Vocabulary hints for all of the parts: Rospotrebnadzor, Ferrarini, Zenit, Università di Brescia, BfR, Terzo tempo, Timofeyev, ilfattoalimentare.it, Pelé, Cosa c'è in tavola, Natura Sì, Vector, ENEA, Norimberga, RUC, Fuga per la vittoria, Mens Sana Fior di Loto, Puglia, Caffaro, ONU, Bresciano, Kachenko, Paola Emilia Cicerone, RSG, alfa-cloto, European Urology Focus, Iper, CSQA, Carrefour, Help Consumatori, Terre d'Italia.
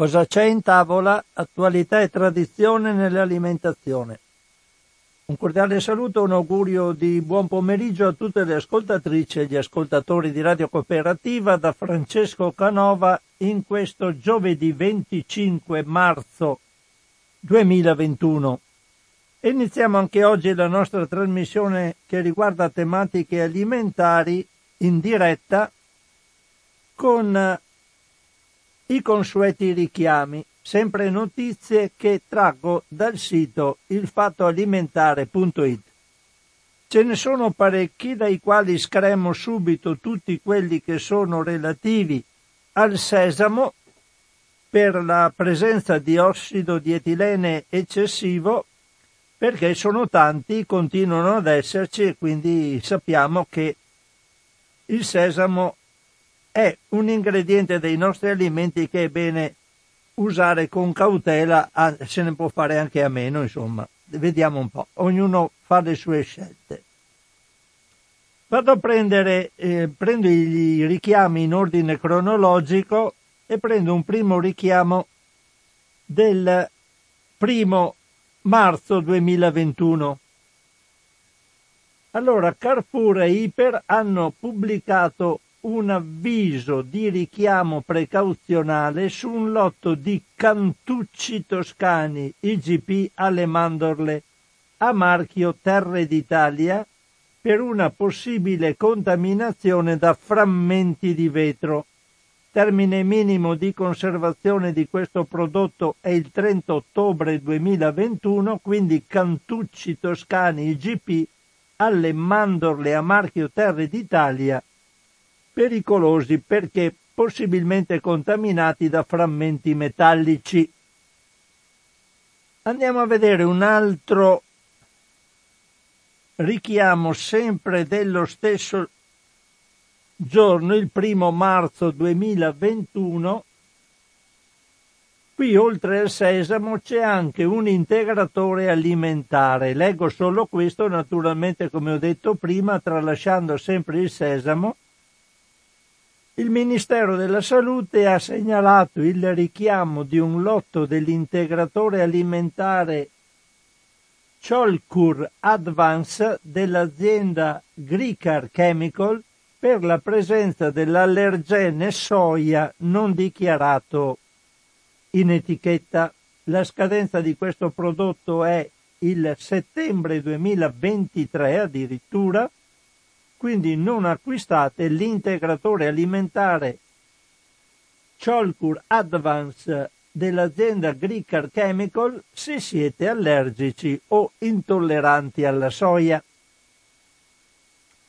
Cosa c'è in tavola? Attualità e tradizione nell'alimentazione. Un cordiale saluto, un augurio di buon pomeriggio a tutte le ascoltatrici e gli ascoltatori di Radio Cooperativa da Francesco Canova in questo giovedì 25 marzo 2021. Iniziamo anche oggi la nostra trasmissione che riguarda tematiche alimentari in diretta con i consueti richiami, sempre notizie che traggo dal sito ilfattoalimentare.it. Ce ne sono parecchi, dai quali scremo subito tutti quelli che sono relativi al sesamo per la presenza di ossido di etilene eccessivo, perché sono tanti, continuano ad esserci e quindi sappiamo che il sesamo è un ingrediente dei nostri alimenti che è bene usare con cautela, se ne può fare anche a meno, insomma. Vediamo un po', ognuno fa le sue scelte. Vado a prendo i richiami in ordine cronologico e prendo un primo richiamo del 1 marzo 2021. Allora, Carrefour e Iper hanno pubblicato un avviso di richiamo precauzionale su un lotto di Cantucci Toscani IGP alle mandorle a marchio Terre d'Italia per una possibile contaminazione da frammenti di vetro. Termine minimo di conservazione di questo prodotto è il 30 ottobre 2021, quindi Cantucci Toscani IGP alle mandorle a marchio Terre d'Italia pericolosi perché possibilmente contaminati da frammenti metallici. Andiamo a vedere un altro richiamo sempre dello stesso giorno, il 1 marzo 2021. Qui oltre al sesamo c'è anche un integratore alimentare. Leggo solo questo, naturalmente, come ho detto prima, tralasciando sempre il sesamo. Il Ministero della Salute ha segnalato il richiamo di un lotto dell'integratore alimentare Cholkur Advance dell'azienda Gricar Chemical per la presenza dell'allergene soia non dichiarato in etichetta. La scadenza di questo prodotto è il settembre 2023 addirittura. Quindi non acquistate l'integratore alimentare Cholkur Advance dell'azienda Gricar Chemical se siete allergici o intolleranti alla soia.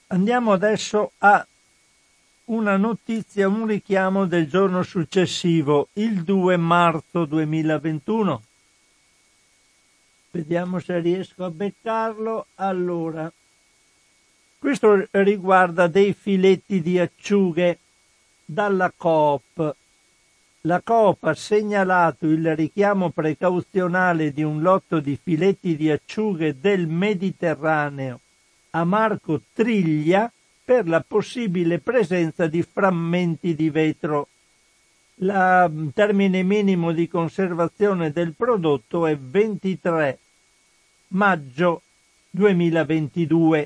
Andiamo adesso a una notizia, un richiamo del giorno successivo, il 2 marzo 2021. Vediamo se riesco a beccarlo. Allora, questo riguarda dei filetti di acciughe dalla Coop. La Coop ha segnalato il richiamo precauzionale di un lotto di filetti di acciughe del Mediterraneo a marchio Triglia per la possibile presenza di frammenti di vetro. Il termine minimo di conservazione del prodotto è 23 maggio 2022.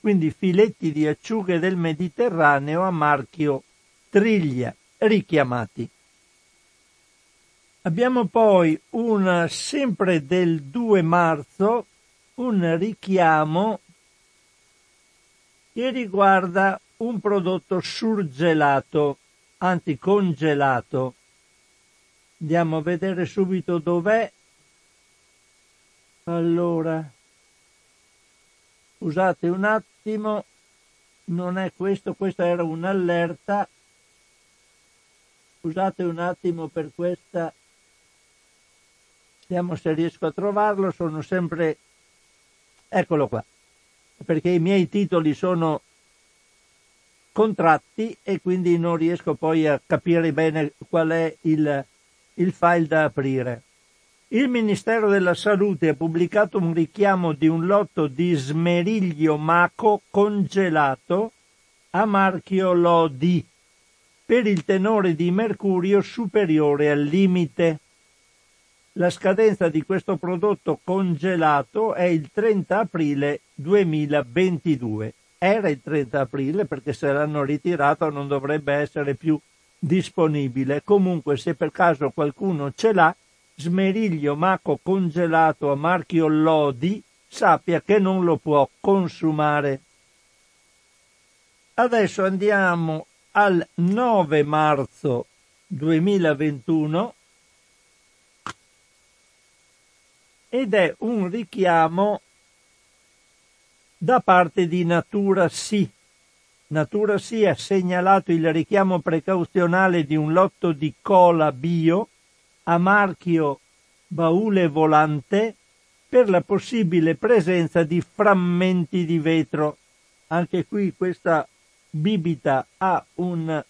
Quindi filetti di acciughe del Mediterraneo a marchio Triglia, richiamati. Abbiamo poi sempre del 2 marzo, un richiamo che riguarda un prodotto surgelato, anzi congelato. Andiamo a vedere subito dov'è. Allora, scusate un attimo, non è questo, questa era un'allerta. Scusate un attimo per questa. Vediamo se riesco a trovarlo, sono sempre... Eccolo qua, perché i miei titoli sono contratti e quindi non riesco poi a capire bene qual è il file da aprire. Il Ministero della Salute ha pubblicato un richiamo di un lotto di smeriglio maco congelato a marchio Lodi per il tenore di mercurio superiore al limite. La scadenza di questo prodotto congelato è il 30 aprile 2022. Era il 30 aprile perché se l'hanno ritirato non dovrebbe essere più disponibile. Comunque, se per caso qualcuno ce l'ha, smeriglio maco congelato a marchio Lodi, sappia che non lo può consumare. Adesso andiamo al 9 marzo 2021 ed è un richiamo da parte di Natura Sì. Natura Sì ha segnalato il richiamo precauzionale di un lotto di cola bio a marchio Baule Volante per la possibile presenza di frammenti di vetro. Anche qui questa bibita ha un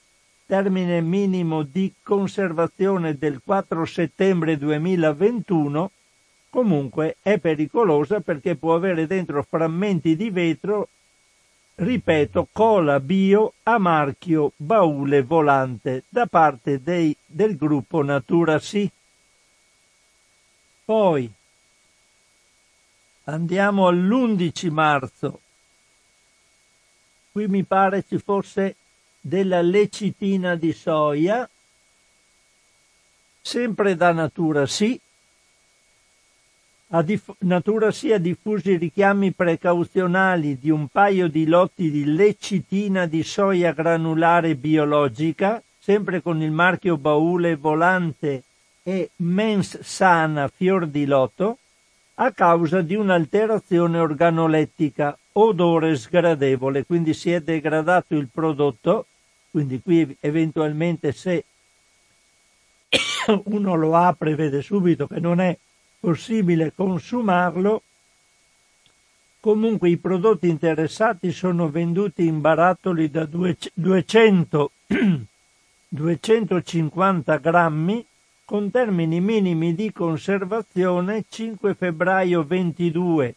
termine minimo di conservazione del 4 settembre 2021, comunque è pericolosa perché può avere dentro frammenti di vetro, ripeto, cola bio a marchio Baule Volante da parte del gruppo Natura Sì. Poi andiamo all'11 marzo. Qui mi pare ci fosse della lecitina di soia, sempre da Natura Sì. Natura Sì ha diffuso i richiami precauzionali di un paio di lotti di lecitina di soia granulare biologica, sempre con il marchio Baule Volante e Mens Sana Fior di Loto, a causa di un'alterazione organolettica, odore sgradevole, quindi si è degradato il prodotto, quindi qui eventualmente se uno lo apre vede subito che non è possibile consumarlo. Comunque i prodotti interessati sono venduti in barattoli da 250 grammi con termini minimi di conservazione 5 febbraio 22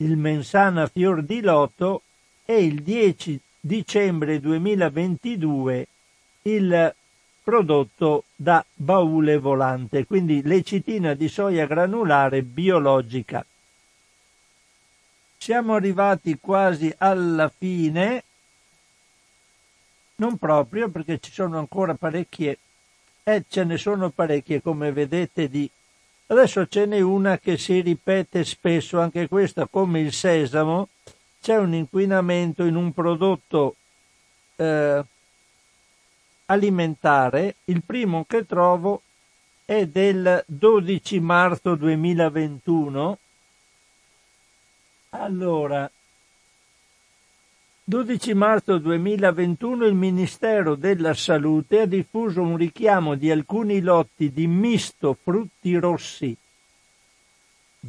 il Mensana Fior di Loto e il 10 dicembre 2022 il prodotto da Baule Volante, quindi lecitina di soia granulare biologica. Siamo arrivati quasi alla fine, non proprio perché ci sono ancora parecchie, ce ne sono parecchie come vedete Adesso ce n'è una che si ripete spesso, anche questa come il sesamo, c'è un inquinamento in un prodotto alimentare. Il primo che trovo è del 12 marzo 2021. Allora, 12 marzo 2021 il Ministero della Salute ha diffuso un richiamo di alcuni lotti di misto frutti rossi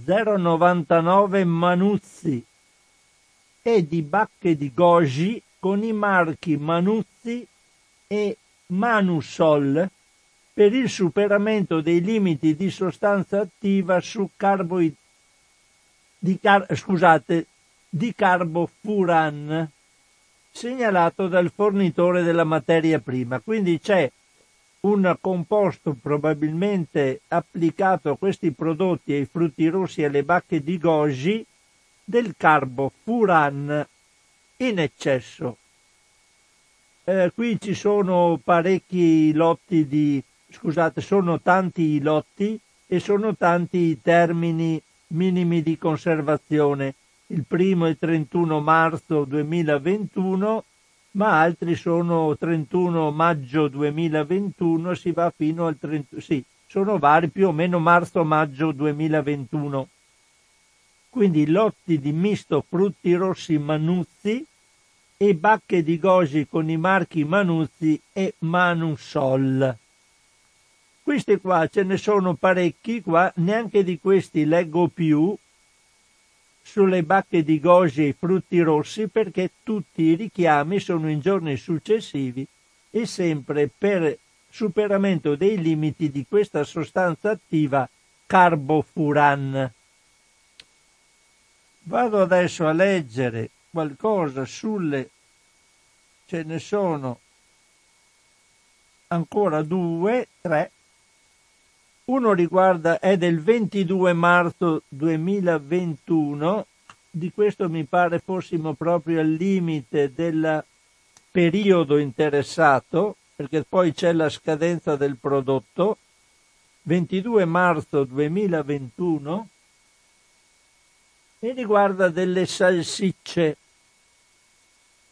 0,99 Manuzzi e di bacche di goji con i marchi Manuzzi e Manusol per il superamento dei limiti di sostanza attiva su di carbofuran segnalato dal fornitore della materia prima. Quindi c'è un composto probabilmente applicato a questi prodotti, ai frutti rossi e alle bacche di goji, del carbofuran in eccesso. Qui ci sono parecchi lotti sono tanti i lotti e sono tanti i termini minimi di conservazione. Il primo è il 31 marzo 2021, ma altri sono 31 maggio 2021, si va fino al 31, sì, sono vari più o meno marzo-maggio 2021. Quindi lotti di misto frutti rossi Manuzzi e bacche di goji con i marchi Manuzzi e Manusol. Questi qua ce ne sono parecchi qua, neanche di questi leggo più. Sulle bacche di goji e i frutti rossi, perché tutti i richiami sono in giorni successivi e sempre per superamento dei limiti di questa sostanza attiva carbofuran. Vado adesso a leggere qualcosa ce ne sono ancora due, tre. Uno riguarda, è del 22 marzo 2021, di questo mi pare fossimo proprio al limite del periodo interessato, perché poi c'è la scadenza del prodotto, 22 marzo 2021, e riguarda delle salsicce.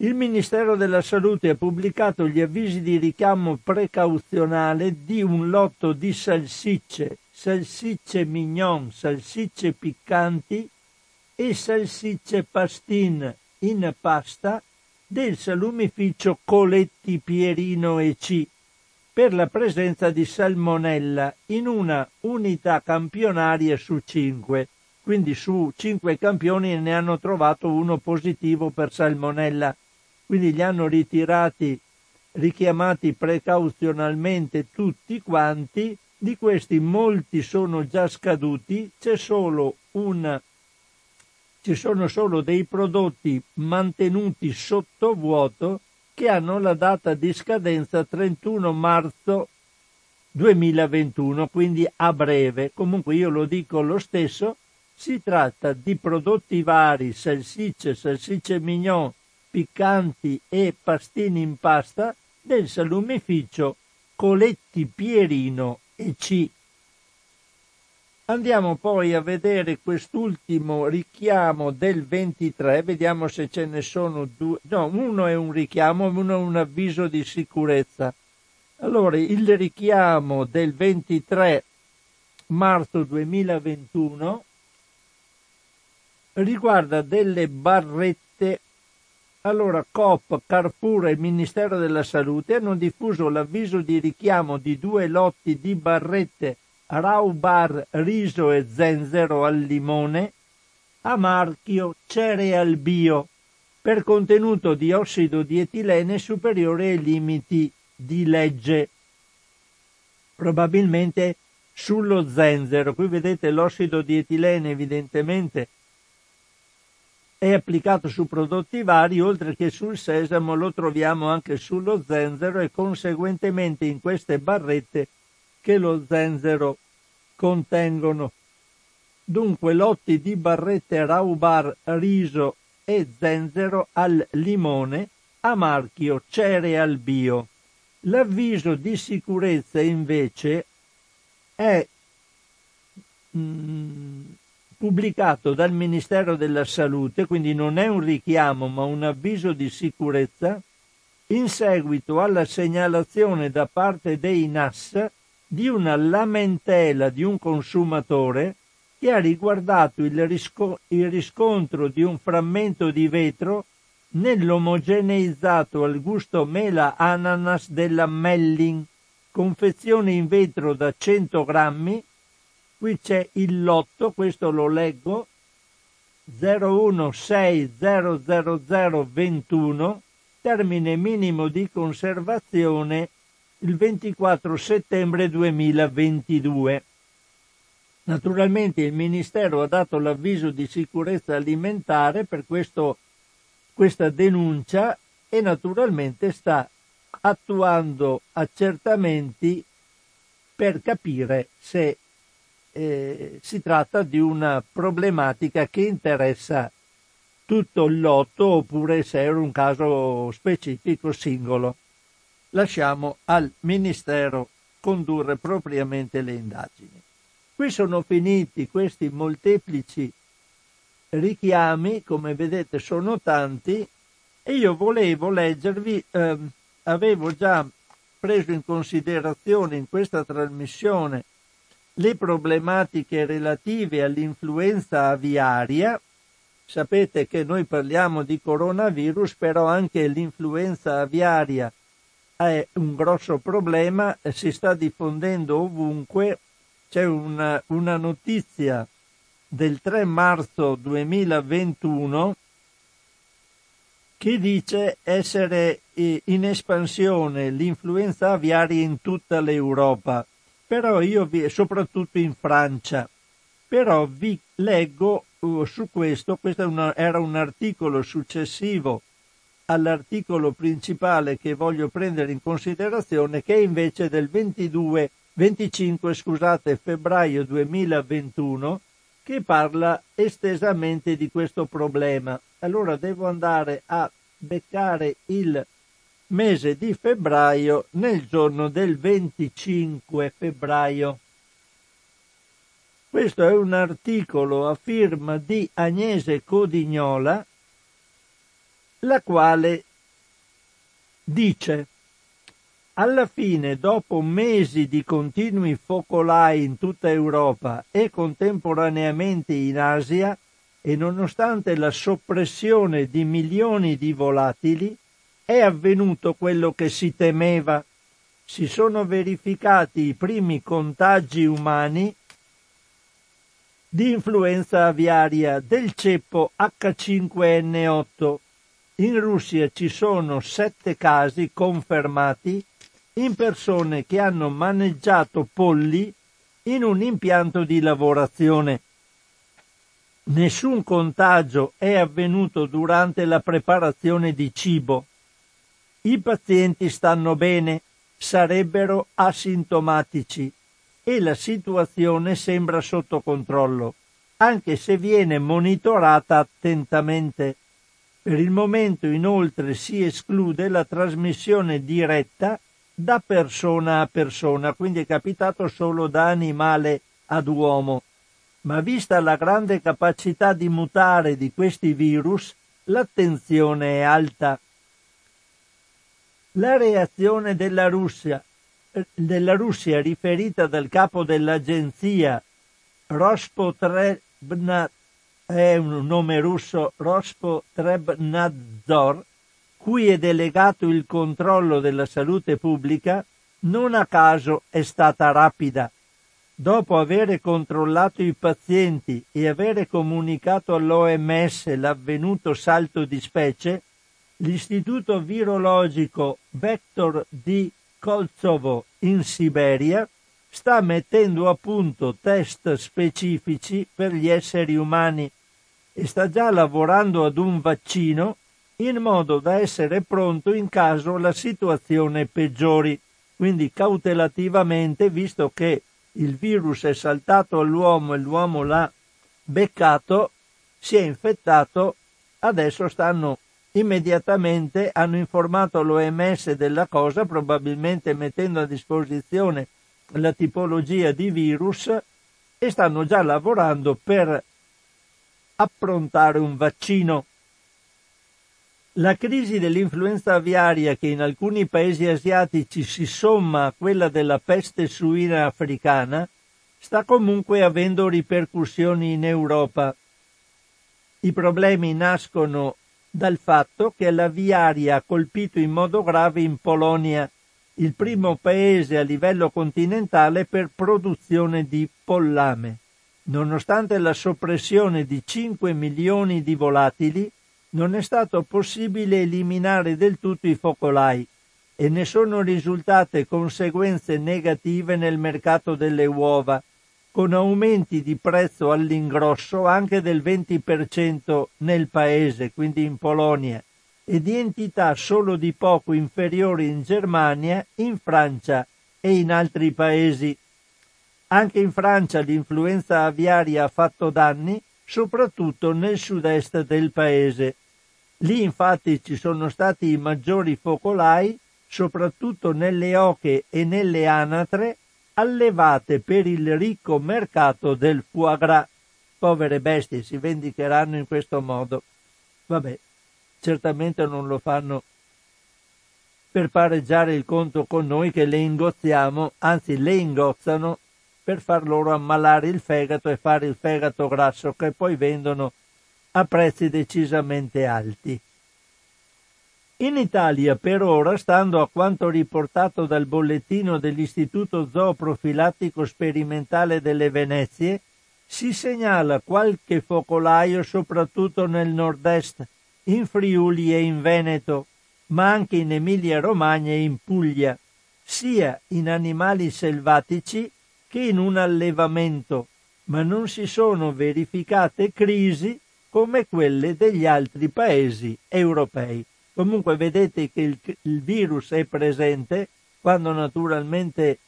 Il Ministero della Salute ha pubblicato gli avvisi di richiamo precauzionale di un lotto di salsicce, salsicce mignon, salsicce piccanti e salsicce pastin in pasta del salumificio Coletti Pierino e C per la presenza di salmonella in una unità campionaria su 5. Quindi su 5 campioni ne hanno trovato uno positivo per salmonella. Quindi li hanno richiamati precauzionalmente tutti quanti, di questi molti sono già scaduti, ci sono solo dei prodotti mantenuti sotto vuoto che hanno la data di scadenza 31 marzo 2021, quindi a breve. Comunque io lo dico lo stesso, si tratta di prodotti vari, salsicce, salsicce mignon, piccanti e pastini in pasta del salumificio Coletti Pierino e C. Andiamo poi a vedere quest'ultimo richiamo del 23, vediamo se ce ne sono due. No, uno è un richiamo, uno è un avviso di sicurezza. Allora, il richiamo del 23 marzo 2021 riguarda delle barrette. Allora, Coop, Carrefour e il Ministero della Salute hanno diffuso l'avviso di richiamo di due lotti di barrette Raubar riso e zenzero al limone a marchio Cerealbio per contenuto di ossido di etilene superiore ai limiti di legge, probabilmente sullo zenzero. Qui vedete l'ossido di etilene evidentemente è applicato su prodotti vari, oltre che sul sesamo lo troviamo anche sullo zenzero e conseguentemente in queste barrette che lo zenzero contengono. Dunque lotti di barrette Raubar riso e zenzero al limone a marchio Cerealbio. L'avviso di sicurezza invece è pubblicato dal Ministero della Salute, quindi non è un richiamo ma un avviso di sicurezza in seguito alla segnalazione da parte dei NAS di una lamentela di un consumatore che ha riguardato il riscontro di un frammento di vetro nell'omogeneizzato al gusto mela ananas della Mellin, confezione in vetro da 100 grammi. Qui c'è il lotto, questo lo leggo, 01600021, termine minimo di conservazione il 24 settembre 2022. Naturalmente il Ministero ha dato l'avviso di sicurezza alimentare per questa denuncia e naturalmente sta attuando accertamenti per capire se si tratta di una problematica che interessa tutto il lotto oppure se era un caso specifico singolo. Lasciamo al Ministero condurre propriamente le indagini. Qui sono finiti questi molteplici richiami, come vedete sono tanti, e io volevo leggervi, avevo già preso in considerazione in questa trasmissione le problematiche relative all'influenza aviaria. Sapete che noi parliamo di coronavirus, però anche l'influenza aviaria è un grosso problema, si sta diffondendo ovunque. C'è una notizia del 3 marzo 2021 che dice essere in espansione l'influenza aviaria in tutta l'Europa, però soprattutto in Francia. Però vi leggo su questo era un articolo successivo all'articolo principale che voglio prendere in considerazione, che è invece del 25 febbraio 2021, che parla estesamente di questo problema. Allora devo andare a beccare il mese di febbraio nel giorno del 25 febbraio. Questo è un articolo a firma di Agnese Codignola, la quale dice: alla fine, dopo mesi di continui focolai in tutta Europa e contemporaneamente in Asia, e nonostante la soppressione di milioni di volatili, è avvenuto quello che si temeva. Si sono verificati i primi contagi umani di influenza aviaria del ceppo H5N8. In Russia ci sono 7 casi confermati in persone che hanno maneggiato polli in un impianto di lavorazione. Nessun contagio è avvenuto durante la preparazione di cibo. I pazienti stanno bene, sarebbero asintomatici e la situazione sembra sotto controllo, anche se viene monitorata attentamente. Per il momento, inoltre, si esclude la trasmissione diretta da persona a persona, quindi è capitato solo da animale ad uomo. Ma vista la grande capacità di mutare di questi virus, l'attenzione è alta. La reazione della Russia riferita dal capo dell'agenzia Rospotrebnadzor, cui è delegato il controllo della salute pubblica, non a caso è stata rapida. Dopo avere controllato i pazienti e avere comunicato all'OMS l'avvenuto salto di specie, l'Istituto Virologico Vector di Koltsovo in Siberia sta mettendo a punto test specifici per gli esseri umani e sta già lavorando ad un vaccino in modo da essere pronto in caso la situazione peggiori. Quindi cautelativamente, visto che il virus è saltato all'uomo e l'uomo l'ha beccato, si è infettato, adesso immediatamente hanno informato l'OMS della cosa, probabilmente mettendo a disposizione la tipologia di virus, e stanno già lavorando per approntare un vaccino. La crisi dell'influenza aviaria, che in alcuni paesi asiatici si somma a quella della peste suina africana, sta comunque avendo ripercussioni in Europa. I problemi nascono dal fatto che l'aviaria ha colpito in modo grave in Polonia, il primo paese a livello continentale per produzione di pollame. Nonostante la soppressione di 5 milioni di volatili, non è stato possibile eliminare del tutto i focolai e ne sono risultate conseguenze negative nel mercato delle uova, con aumenti di prezzo all'ingrosso anche del 20% nel paese, quindi in Polonia, e di entità solo di poco inferiori in Germania, in Francia e in altri paesi. Anche in Francia l'influenza aviaria ha fatto danni, soprattutto nel sud-est del paese. Lì infatti ci sono stati i maggiori focolai, soprattutto nelle oche e nelle anatre, allevate per il ricco mercato del foie gras. Povere bestie, si vendicheranno in questo modo. Vabbè, certamente non lo fanno per pareggiare il conto con noi che le ingozziamo, anzi le ingozzano per far loro ammalare il fegato e fare il fegato grasso, che poi vendono a prezzi decisamente alti. In Italia, per ora, stando a quanto riportato dal bollettino dell'Istituto Zooprofilattico Sperimentale delle Venezie, si segnala qualche focolaio soprattutto nel nord-est, in Friuli e in Veneto, ma anche in Emilia-Romagna e in Puglia, sia in animali selvatici che in un allevamento, ma non si sono verificate crisi come quelle degli altri paesi europei. Comunque vedete che il virus è presente, quando naturalmente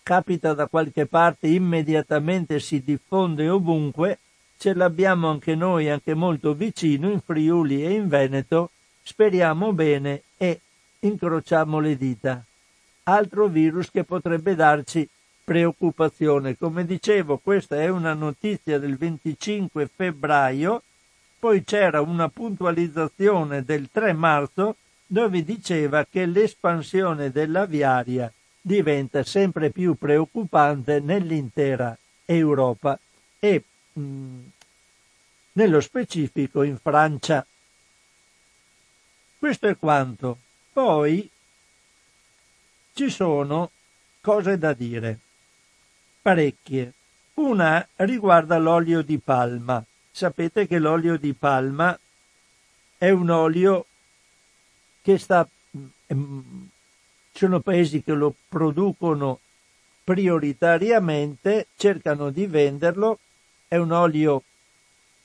capita da qualche parte immediatamente si diffonde ovunque. Ce l'abbiamo anche noi, anche molto vicino, in Friuli e in Veneto. Speriamo bene e incrociamo le dita. Altro virus che potrebbe darci preoccupazione. Come dicevo, questa è una notizia del 25 febbraio, poi c'era una puntualizzazione del 3 marzo dove diceva che l'espansione dell'aviaria diventa sempre più preoccupante nell'intera Europa e nello specifico in Francia. Questo è quanto. Poi ci sono cose da dire, parecchie. Una riguarda l'olio di palma. Sapete che l'olio di palma è un olio che sono paesi che lo producono prioritariamente, cercano di venderlo. È un olio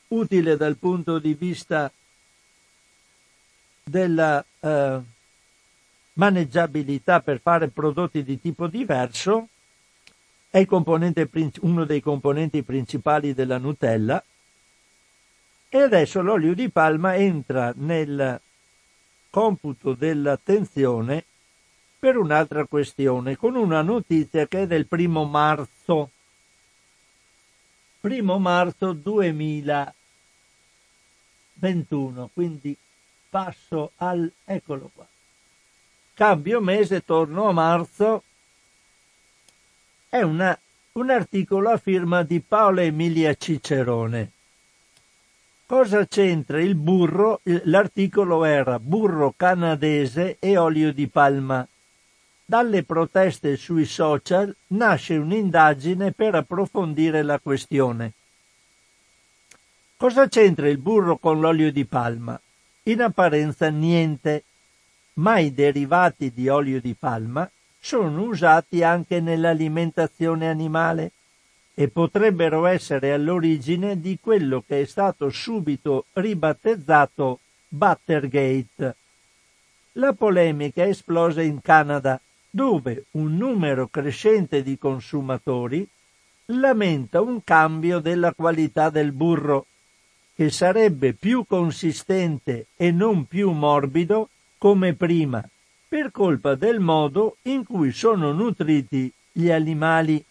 utile dal punto di vista della maneggiabilità per fare prodotti di tipo diverso, è il componente, uno dei componenti principali della Nutella, e adesso l'olio di palma entra nel computo dell'attenzione per un'altra questione, con una notizia che è del 1 marzo. 1 marzo 2021, quindi passo al... eccolo qua. Cambio mese, torno a marzo. È un articolo a firma di Paola Emilia Cicerone. Cosa c'entra il burro? L'articolo era burro canadese e olio di palma. Dalle proteste sui social nasce un'indagine per approfondire la questione. Cosa c'entra il burro con l'olio di palma? In apparenza niente, ma i derivati di olio di palma sono usati anche nell'alimentazione animale e potrebbero essere all'origine di quello che è stato subito ribattezzato Buttergate. La polemica è esplosa in Canada, dove un numero crescente di consumatori lamenta un cambio della qualità del burro, che sarebbe più consistente e non più morbido come prima, per colpa del modo in cui sono nutriti gli animali.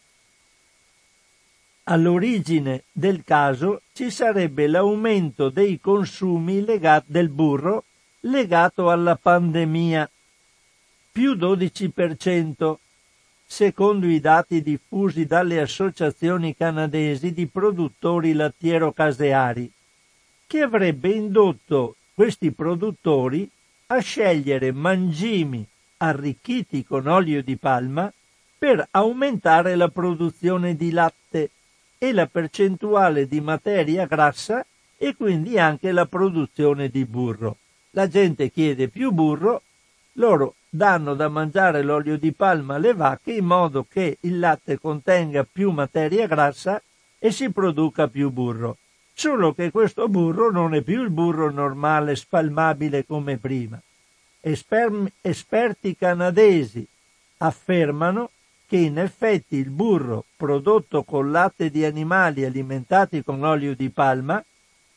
All'origine del caso ci sarebbe l'aumento dei consumi del burro legato alla pandemia, più 12%, secondo i dati diffusi dalle associazioni canadesi di produttori lattiero-caseari, che avrebbe indotto questi produttori a scegliere mangimi arricchiti con olio di palma per aumentare la produzione di latte e la percentuale di materia grassa e quindi anche la produzione di burro. La gente chiede più burro, loro danno da mangiare l'olio di palma alle vacche in modo che il latte contenga più materia grassa e si produca più burro. Solo che questo burro non è più il burro normale spalmabile come prima. Esperti canadesi affermano che in effetti il burro prodotto con latte di animali alimentati con olio di palma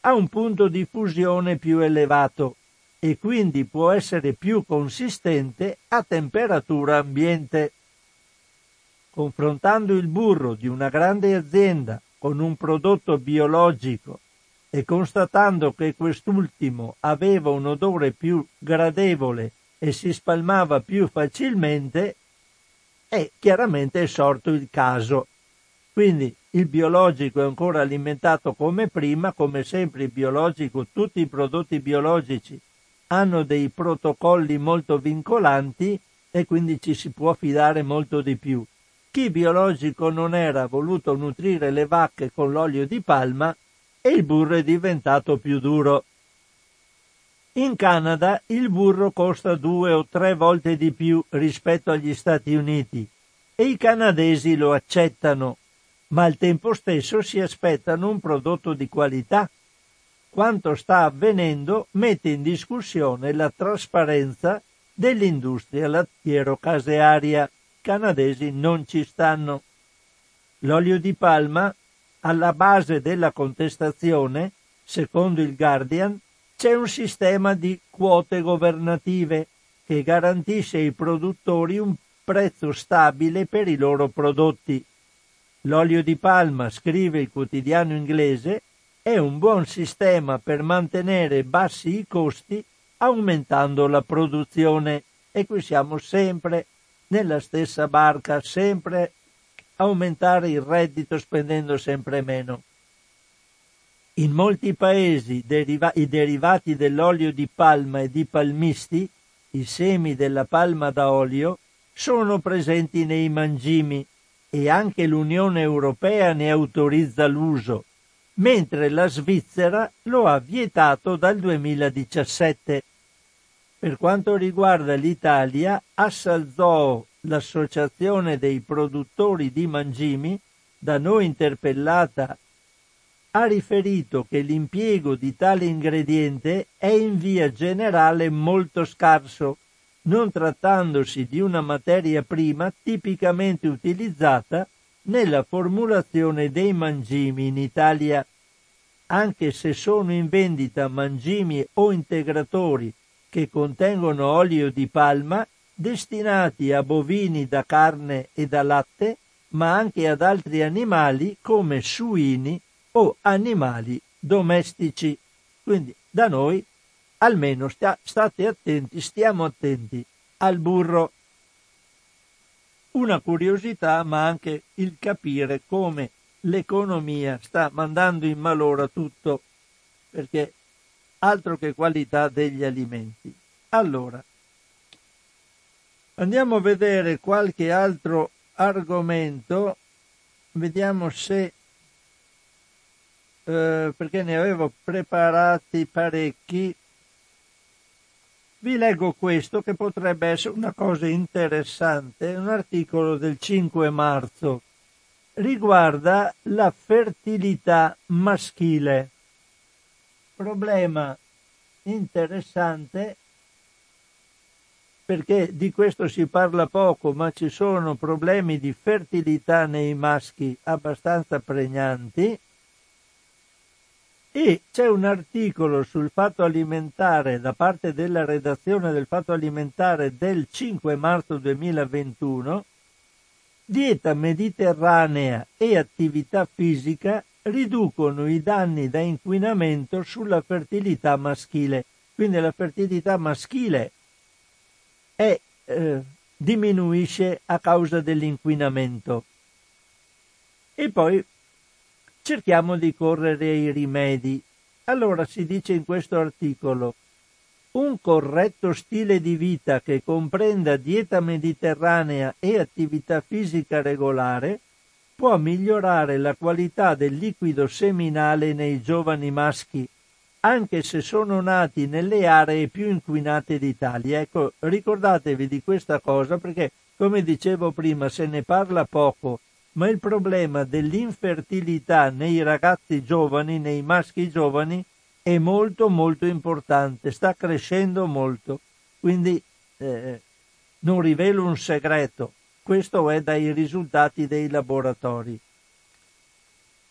ha un punto di fusione più elevato e quindi può essere più consistente a temperatura ambiente. Confrontando il burro di una grande azienda con un prodotto biologico e constatando che quest'ultimo aveva un odore più gradevole e si spalmava più facilmente, chiaramente è sorto il caso. Quindi il biologico è ancora alimentato come prima, come sempre il biologico, tutti i prodotti biologici hanno dei protocolli molto vincolanti e quindi ci si può fidare molto di più. Chi biologico non era voluto nutrire le vacche con l'olio di palma e il burro è diventato più duro. In Canada il burro costa 2 o 3 volte di più rispetto agli Stati Uniti e i canadesi lo accettano, ma al tempo stesso si aspettano un prodotto di qualità. quanto sta avvenendo mette in discussione la trasparenza dell'industria lattiero-casearia. Canadesi non ci stanno. L'olio di palma, alla base della contestazione, secondo il Guardian, c'è un sistema di quote governative che garantisce ai produttori un prezzo stabile per i loro prodotti. L'olio di palma, scrive il quotidiano inglese, è un buon sistema per mantenere bassi i costi aumentando la produzione, e qui siamo sempre nella stessa barca, sempre aumentare il reddito spendendo sempre meno. In molti paesi i derivati dell'olio di palma e di palmisti, i semi della palma da olio, sono presenti nei mangimi e anche l'Unione Europea ne autorizza l'uso, mentre la Svizzera lo ha vietato dal 2017. Per quanto riguarda l'Italia, Assalzoo, l'associazione dei produttori di mangimi, da noi interpellata, ha riferito che l'impiego di tale ingrediente è in via generale molto scarso, non trattandosi di una materia prima tipicamente utilizzata nella formulazione dei mangimi in Italia. Anche se sono in vendita mangimi o integratori che contengono olio di palma destinati a bovini da carne e da latte, ma anche ad altri animali come suini o animali domestici. Quindi da noi almeno stiamo attenti al burro. Una curiosità, ma anche il capire come l'economia sta mandando in malora tutto, perché altro che qualità degli alimenti. Allora, andiamo a vedere qualche altro argomento, vediamo se, perché ne avevo preparati parecchi. Vi leggo questo che potrebbe essere una cosa interessante, un articolo del 5 marzo, riguarda la fertilità maschile. Problema interessante perché di questo si parla poco, ma ci sono problemi di fertilità nei maschi abbastanza pregnanti. E c'è un articolo sul Fatto Alimentare da parte della redazione del Fatto Alimentare del 5 marzo 2021, dieta mediterranea e attività fisica riducono i danni da inquinamento sulla fertilità maschile. Quindi la fertilità maschile diminuisce a causa dell'inquinamento. E poi cerchiamo di correre ai rimedi. Allora si dice in questo articolo: un corretto stile di vita che comprenda dieta mediterranea e attività fisica regolare può migliorare la qualità del liquido seminale nei giovani maschi, anche se sono nati nelle aree più inquinate d'Italia. Ecco, ricordatevi di questa cosa perché, come dicevo prima, se ne parla poco. Ma il problema dell'infertilità nei ragazzi giovani, nei maschi giovani, è molto molto importante, sta crescendo molto. Quindi non rivelo un segreto, questo è dai risultati dei laboratori.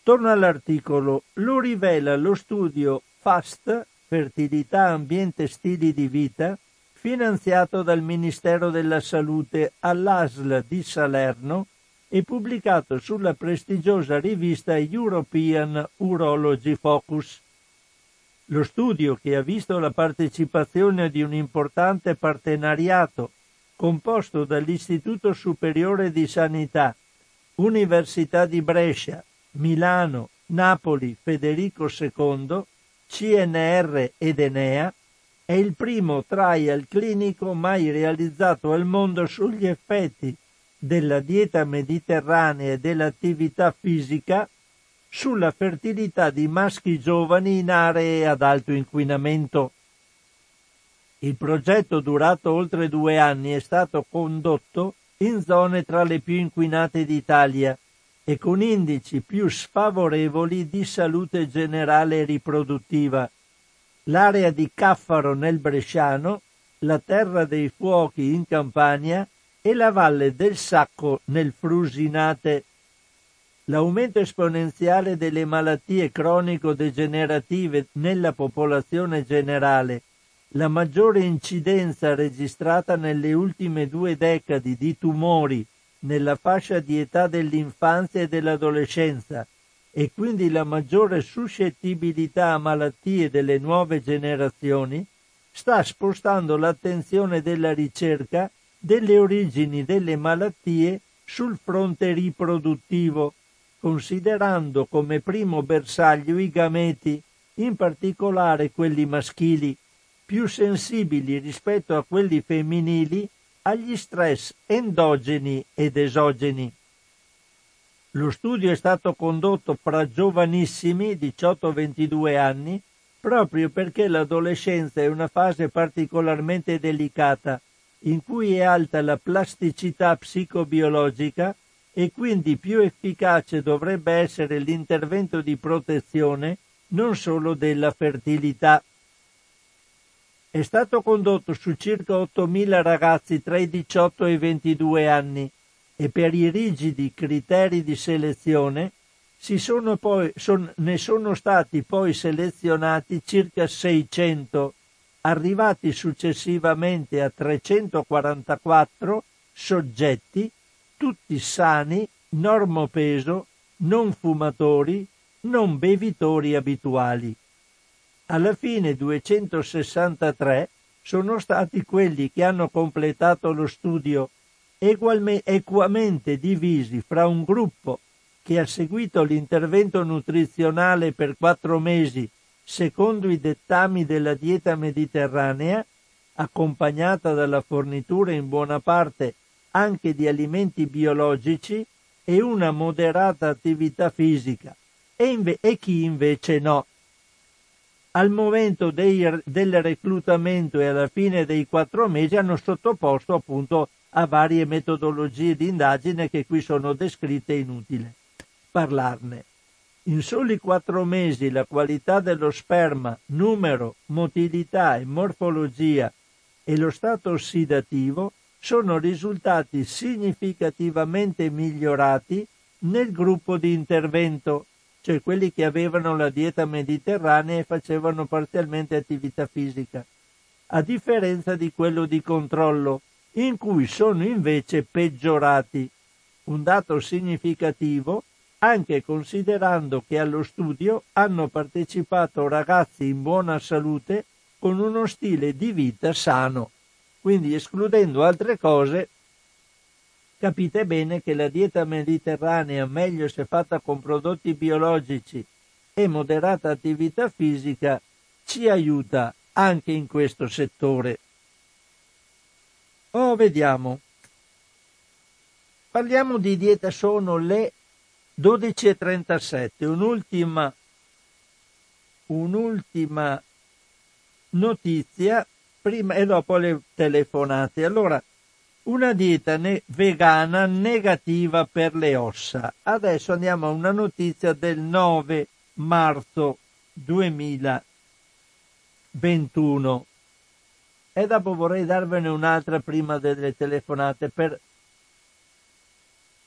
Torno all'articolo, lo rivela lo studio FAST, Fertilità, Ambiente, Stili di Vita, finanziato dal Ministero della Salute all'ASL di Salerno e pubblicato sulla prestigiosa rivista European Urology Focus. Lo studio, che ha visto la partecipazione di un importante partenariato composto dall'Istituto Superiore di Sanità, Università di Brescia, Milano, Napoli, Federico II, CNR ed Enea, è il primo trial clinico mai realizzato al mondo sugli effetti della dieta mediterranea e dell'attività fisica sulla fertilità di maschi giovani in aree ad alto inquinamento. Il progetto, durato oltre 2 anni, è stato condotto in zone tra le più inquinate d'Italia e con indici più sfavorevoli di salute generale riproduttiva. L'area di Caffaro nel Bresciano, la Terra dei Fuochi in Campania e la Valle del Sacco nel Frusinate. L'aumento esponenziale delle malattie cronico-degenerative nella popolazione generale, la maggiore incidenza registrata nelle ultime 2 decadi di tumori nella fascia di età dell'infanzia e dell'adolescenza e quindi la maggiore suscettibilità a malattie delle nuove generazioni, sta spostando l'attenzione della ricerca delle origini delle malattie sul fronte riproduttivo, considerando come primo bersaglio i gameti, in particolare quelli maschili, più sensibili rispetto a quelli femminili agli stress endogeni ed esogeni. Lo studio è stato condotto fra giovanissimi, 18-22 anni, proprio perché l'adolescenza è una fase particolarmente delicata, in cui è alta la plasticità psicobiologica e quindi più efficace dovrebbe essere l'intervento di protezione non solo della fertilità. È stato condotto su circa 8.000 ragazzi tra i 18 e i 22 anni e per i rigidi criteri di selezione ne sono stati poi selezionati circa 600, arrivati successivamente a 344 soggetti, tutti sani, normopeso, non fumatori, non bevitori abituali. Alla fine 263 sono stati quelli che hanno completato lo studio, equamente divisi fra un gruppo che ha seguito l'intervento nutrizionale per 4 mesi secondo i dettami della dieta mediterranea, accompagnata dalla fornitura in buona parte anche di alimenti biologici e una moderata attività fisica, e chi invece no. Al momento del reclutamento e alla fine dei 4 mesi hanno sottoposto appunto a varie metodologie di indagine che qui sono descritte, inutile parlarne. In soli 4 mesi la qualità dello sperma, numero, motilità e morfologia e lo stato ossidativo sono risultati significativamente migliorati nel gruppo di intervento, cioè quelli che avevano la dieta mediterranea e facevano parzialmente attività fisica, a differenza di quello di controllo, in cui sono invece peggiorati, un dato significativo anche considerando che allo studio hanno partecipato ragazzi in buona salute con uno stile di vita sano. Quindi, escludendo altre cose, capite bene che la dieta mediterranea, meglio se fatta con prodotti biologici e moderata attività fisica, ci aiuta anche in questo settore. Vediamo. Parliamo di dieta, sono le 12:37. Un'ultima notizia prima e dopo le telefonate. Allora, una dieta vegana negativa per le ossa. Adesso andiamo a una notizia del 9 marzo 2021 e dopo vorrei darvene un'altra prima delle telefonate.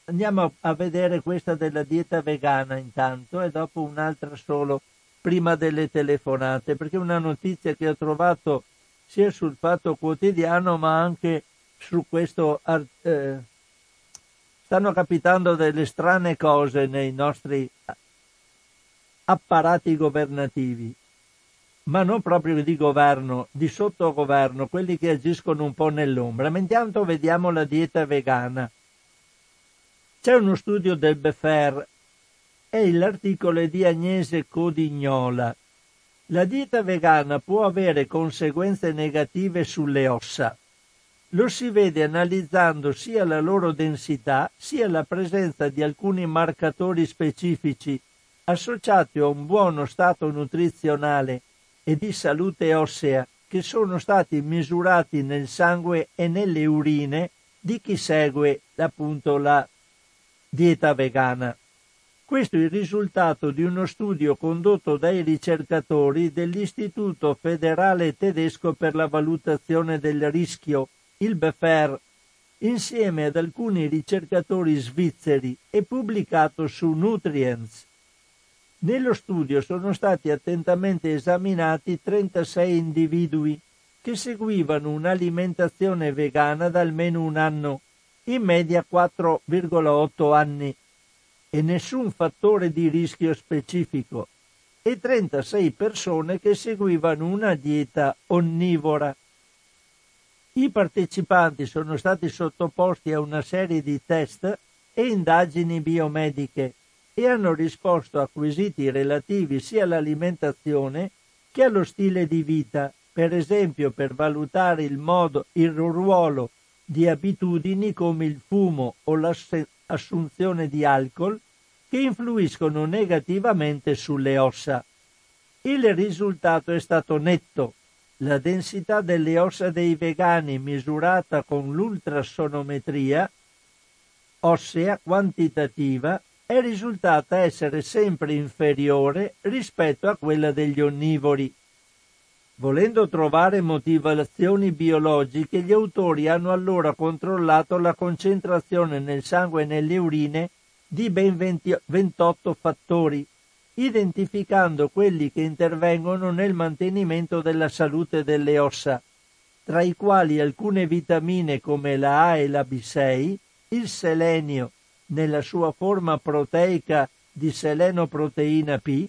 Andiamo a vedere questa della dieta vegana intanto e dopo un'altra solo prima delle telefonate, perché è una notizia che ho trovato sia sul Fatto Quotidiano ma anche su questo. Stanno capitando delle strane cose nei nostri apparati governativi, ma non proprio di governo, di sottogoverno, quelli che agiscono un po' nell'ombra. Ma intanto vediamo la dieta vegana. C'è uno studio del BfR e l'articolo è di Agnese Codignola. La dieta vegana può avere conseguenze negative sulle ossa. Lo si vede analizzando sia la loro densità sia la presenza di alcuni marcatori specifici associati a un buono stato nutrizionale e di salute ossea che sono stati misurati nel sangue e nelle urine di chi segue appunto la dieta vegana. Questo è il risultato di uno studio condotto dai ricercatori dell'Istituto Federale Tedesco per la Valutazione del Rischio, il BfR, insieme ad alcuni ricercatori svizzeri e pubblicato su Nutrients. Nello studio sono stati attentamente esaminati 36 individui che seguivano un'alimentazione vegana da almeno un anno, in media 4,8 anni, e nessun fattore di rischio specifico, e 36 persone che seguivano una dieta onnivora. I partecipanti sono stati sottoposti a una serie di test e indagini biomediche e hanno risposto a quesiti relativi sia all'alimentazione che allo stile di vita, per esempio per valutare il ruolo di abitudini come il fumo o l'assunzione di alcol che influiscono negativamente sulle ossa. Il risultato è stato netto. La densità delle ossa dei vegani misurata con l'ultrasonometria ossea quantitativa è risultata essere sempre inferiore rispetto a quella degli onnivori. Volendo trovare motivazioni biologiche, gli autori hanno allora controllato la concentrazione nel sangue e nelle urine di ben 28 fattori, identificando quelli che intervengono nel mantenimento della salute delle ossa, tra i quali alcune vitamine come la A e la B6, il selenio nella sua forma proteica di selenoproteina P,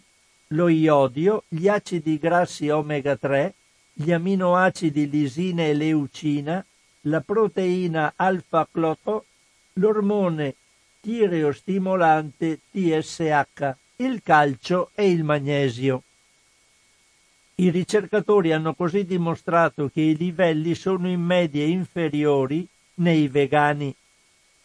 lo iodio, gli acidi grassi omega 3, gli aminoacidi lisina e leucina, la proteina alfa-cloto, l'ormone tireostimolante TSH, il calcio e il magnesio. I ricercatori hanno così dimostrato che i livelli sono in media inferiori nei vegani.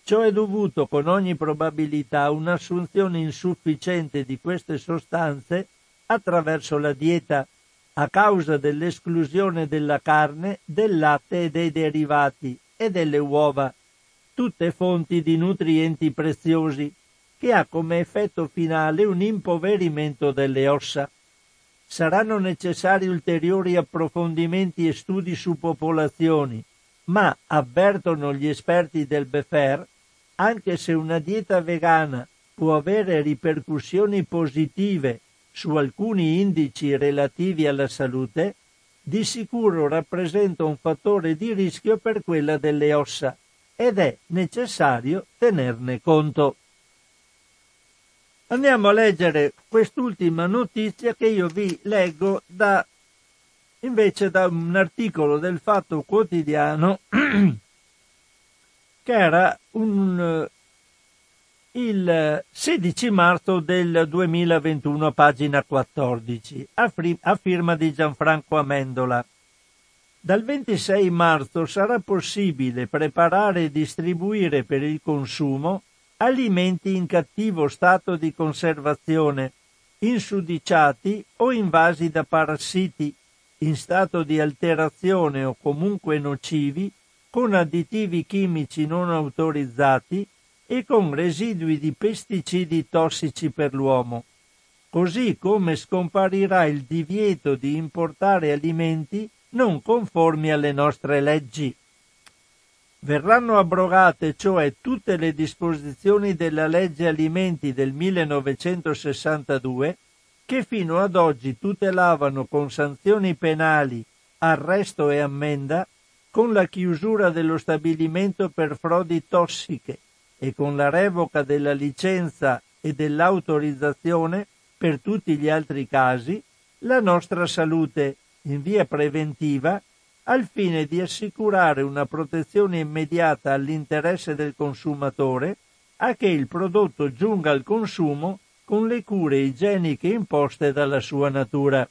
Ciò è dovuto con ogni probabilità a un'assunzione insufficiente di queste sostanze attraverso la dieta, a causa dell'esclusione della carne, del latte e dei derivati e delle uova, tutte fonti di nutrienti preziosi, che ha come effetto finale un impoverimento delle ossa. Saranno necessari ulteriori approfondimenti e studi su popolazioni, ma, avvertono gli esperti del BfR, anche se una dieta vegana può avere ripercussioni positive su alcuni indici relativi alla salute, di sicuro rappresenta un fattore di rischio per quella delle ossa ed è necessario tenerne conto. Andiamo a leggere quest'ultima notizia che io vi leggo da un articolo del Fatto Quotidiano che era il 16 marzo del 2021, pagina 14, a firma di Gianfranco Amendola. Dal 26 marzo sarà possibile preparare e distribuire per il consumo alimenti in cattivo stato di conservazione, insudiciati o invasi da parassiti, in stato di alterazione o comunque nocivi, con additivi chimici non autorizzati e con residui di pesticidi tossici per l'uomo, così come scomparirà il divieto di importare alimenti non conformi alle nostre leggi. Verranno abrogate, cioè, tutte le disposizioni della legge alimenti del 1962 che fino ad oggi tutelavano con sanzioni penali, arresto e ammenda, con la chiusura dello stabilimento per frodi tossiche e con la revoca della licenza e dell'autorizzazione per tutti gli altri casi, la nostra salute in via preventiva, al fine di assicurare una protezione immediata all'interesse del consumatore a che il prodotto giunga al consumo con le cure igieniche imposte dalla sua natura.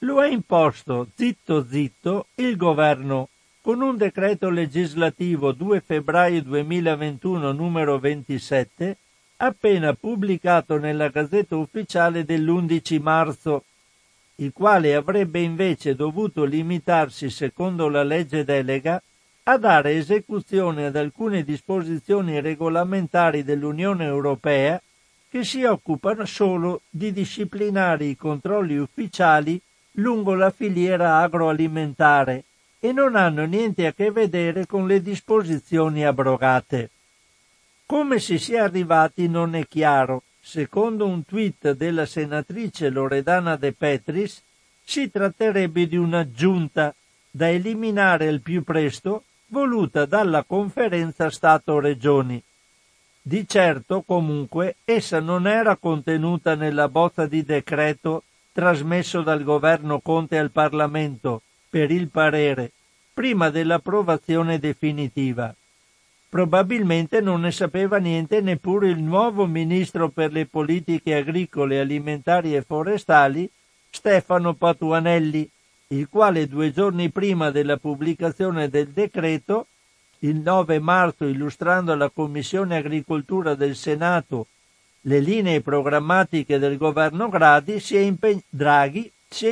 Lo ha imposto, zitto zitto, il governo, con un decreto legislativo 2 febbraio 2021 numero 27, appena pubblicato nella Gazzetta Ufficiale dell'11 marzo, il quale avrebbe invece dovuto limitarsi, secondo la legge delega, a dare esecuzione ad alcune disposizioni regolamentari dell'Unione Europea che si occupano solo di disciplinare i controlli ufficiali lungo la filiera agroalimentare e non hanno niente a che vedere con le disposizioni abrogate. Come si sia arrivati non è chiaro. Secondo un tweet della senatrice Loredana De Petris, si tratterebbe di un'aggiunta da eliminare il più presto voluta dalla conferenza Stato-Regioni. Di certo, comunque, essa non era contenuta nella bozza di decreto trasmesso dal governo Conte al Parlamento per il parere, prima dell'approvazione definitiva. Probabilmente non ne sapeva niente neppure il nuovo ministro per le politiche agricole, alimentari e forestali, Stefano Patuanelli, il quale 2 giorni prima della pubblicazione del decreto, il 9 marzo, illustrando alla Commissione Agricoltura del Senato le linee programmatiche del governo Draghi, si è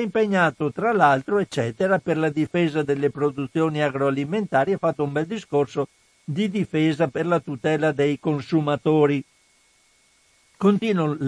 impegnato, tra l'altro, eccetera, per la difesa delle produzioni agroalimentari, ha fatto un bel discorso di difesa per la tutela dei consumatori. Continua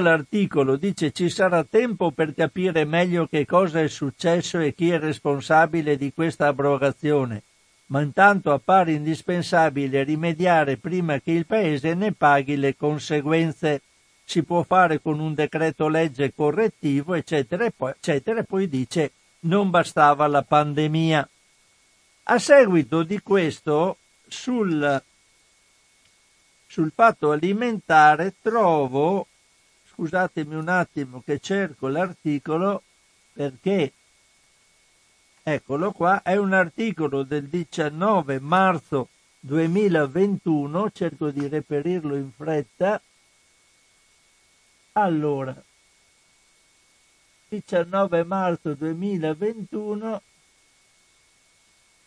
l'articolo, dice: ci sarà tempo per capire meglio che cosa è successo e chi è responsabile di questa abrogazione, ma intanto appare indispensabile rimediare prima che il Paese ne paghi le conseguenze. Si può fare con un decreto legge correttivo, eccetera, eccetera. Poi dice: non bastava la pandemia. A seguito di questo, sul Fatto Alimentare trovo, scusatemi un attimo che cerco l'articolo, perché eccolo qua, è un articolo del 19 marzo 2021, cerco di reperirlo in fretta. Allora, 19 marzo 2021...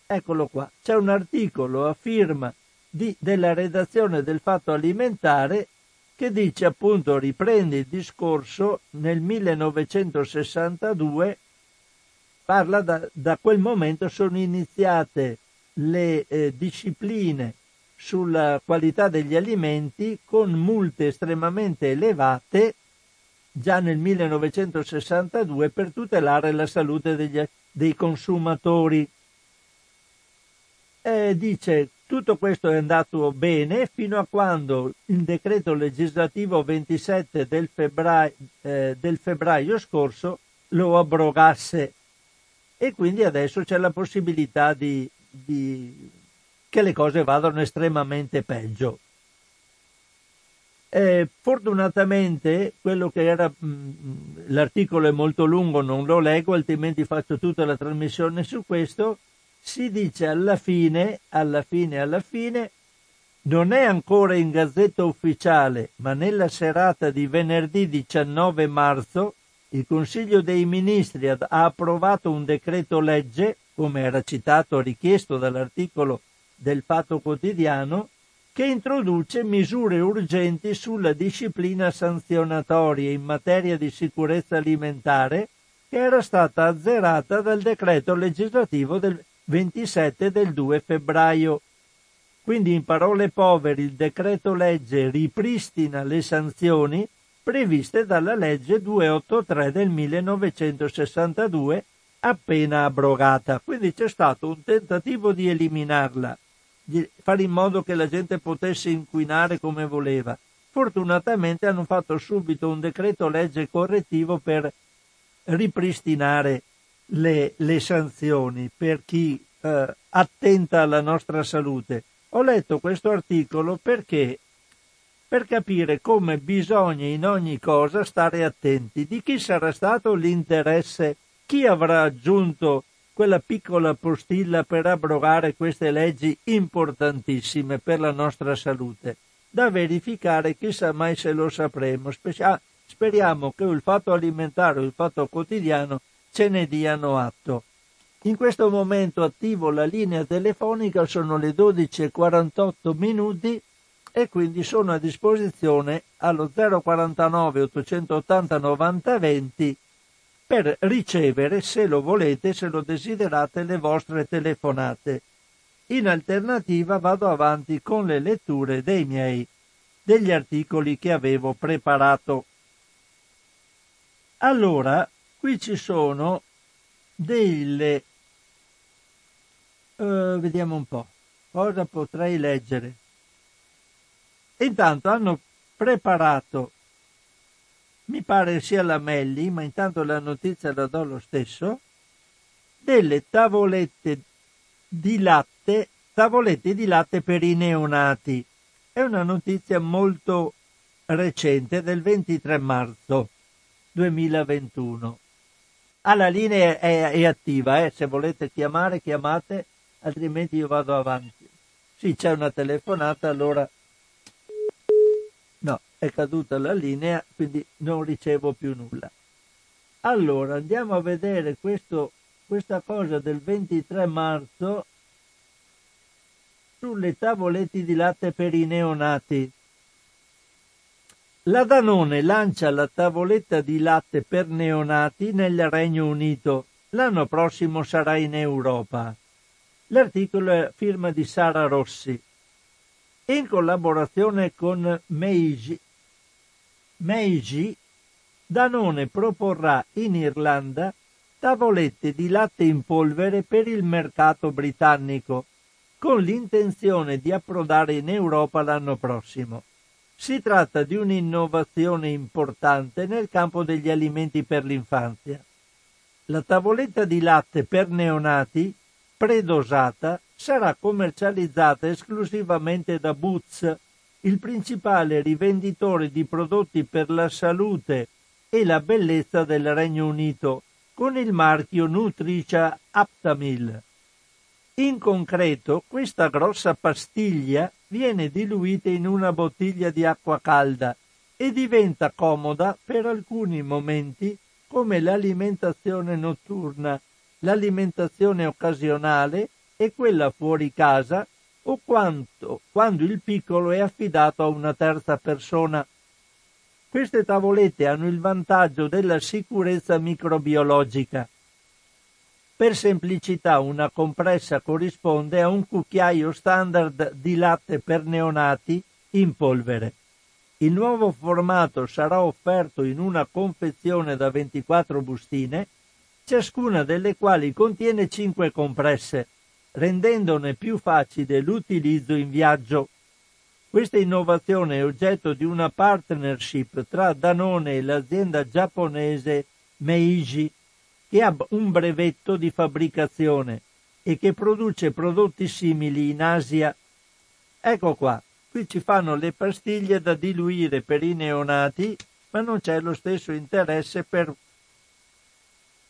Eccolo qua, c'è un articolo a firma della redazione del Fatto Alimentare che dice, appunto, riprende il discorso nel 1962, parla da quel momento sono iniziate le discipline sulla qualità degli alimenti con multe estremamente elevate già nel 1962 per tutelare la salute dei consumatori. Dice, tutto questo è andato bene fino a quando il decreto legislativo 27 del febbraio scorso lo abrogasse, e quindi adesso c'è la possibilità che le cose vadano estremamente peggio. Fortunatamente quello che era l'articolo è molto lungo, non lo leggo, altrimenti faccio tutta la trasmissione su questo. Si dice alla fine, non è ancora in Gazzetta Ufficiale, ma nella serata di venerdì 19 marzo il Consiglio dei Ministri ha approvato un decreto legge, come era citato e richiesto dall'articolo del Fatto Quotidiano, che introduce misure urgenti sulla disciplina sanzionatoria in materia di sicurezza alimentare, che era stata azzerata dal decreto legislativo del 27 del 2 febbraio. Quindi, in parole povere, il decreto legge ripristina le sanzioni previste dalla legge 283 del 1962, appena abrogata. Quindi c'è stato un tentativo di eliminarla, di fare in modo che la gente potesse inquinare come voleva. Fortunatamente hanno fatto subito un decreto legge correttivo per ripristinare le sanzioni per chi attenta alla nostra salute. Ho letto questo articolo perché per capire come bisogna in ogni cosa stare attenti, di chi sarà stato l'interesse, chi avrà aggiunto quella piccola postilla per abrogare queste leggi importantissime per la nostra salute. Da verificare, chissà mai se lo sapremo. Speriamo che il Fatto Alimentare o il Fatto Quotidiano ce ne diano atto. In questo momento attivo la linea telefonica, sono le 12:48 e quindi sono a disposizione allo 049 880 90 20 per ricevere, se lo volete, se lo desiderate, le vostre telefonate. In alternativa vado avanti con le letture dei miei degli articoli che avevo preparato. Allora, qui ci sono delle... vediamo un po', cosa potrei leggere. Intanto hanno preparato, mi pare sia la Melli, ma intanto la notizia la do lo stesso, delle tavolette di latte per i neonati. È una notizia molto recente, del 23 marzo 2021. La linea è attiva, se volete chiamare, chiamate, altrimenti io vado avanti. Sì, c'è una telefonata, allora... No, è caduta la linea, quindi non ricevo più nulla. Allora, andiamo a vedere questa cosa del 23 marzo sulle tavolette di latte per i neonati. La Danone lancia la tavoletta di latte per neonati nel Regno Unito. L'anno prossimo sarà in Europa. L'articolo è a firma di Sara Rossi. In collaborazione con Meiji, Danone proporrà in Irlanda tavolette di latte in polvere per il mercato britannico, con l'intenzione di approdare in Europa l'anno prossimo. Si tratta di un'innovazione importante nel campo degli alimenti per l'infanzia. La tavoletta di latte per neonati, predosata, sarà commercializzata esclusivamente da Boots, il principale rivenditore di prodotti per la salute e la bellezza del Regno Unito, con il marchio Nutricia Aptamil. In concreto, questa grossa pastiglia viene diluita in una bottiglia di acqua calda e diventa comoda per alcuni momenti come l'alimentazione notturna, l'alimentazione occasionale e quella fuori casa o quando il piccolo è affidato a una terza persona. Queste tavolette hanno il vantaggio della sicurezza microbiologica. Per semplicità, una compressa corrisponde a un cucchiaio standard di latte per neonati in polvere. Il nuovo formato sarà offerto in una confezione da 24 bustine, ciascuna delle quali contiene 5 compresse, rendendone più facile l'utilizzo in viaggio. Questa innovazione è oggetto di una partnership tra Danone e l'azienda giapponese Meiji, che ha un brevetto di fabbricazione e che produce prodotti simili in Asia. Ecco qua, qui ci fanno le pastiglie da diluire per i neonati, ma non c'è lo stesso interesse per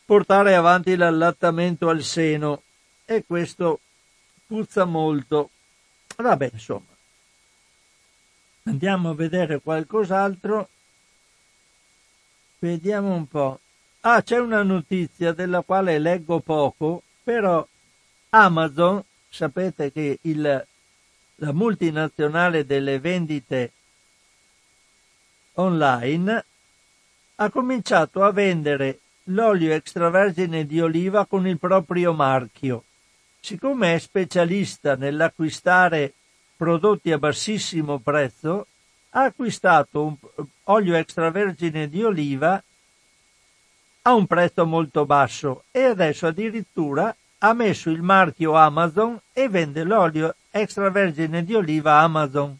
portare avanti l'allattamento al seno, e questo puzza molto. Vabbè, insomma, andiamo a vedere qualcos'altro, vediamo un po'. C'è una notizia della quale leggo poco, però Amazon, sapete che la multinazionale delle vendite online, ha cominciato a vendere l'olio extravergine di oliva con il proprio marchio. Siccome è specialista nell'acquistare prodotti a bassissimo prezzo, ha acquistato un olio extravergine di oliva a un prezzo molto basso, e adesso addirittura ha messo il marchio Amazon e vende l'olio extravergine di oliva Amazon.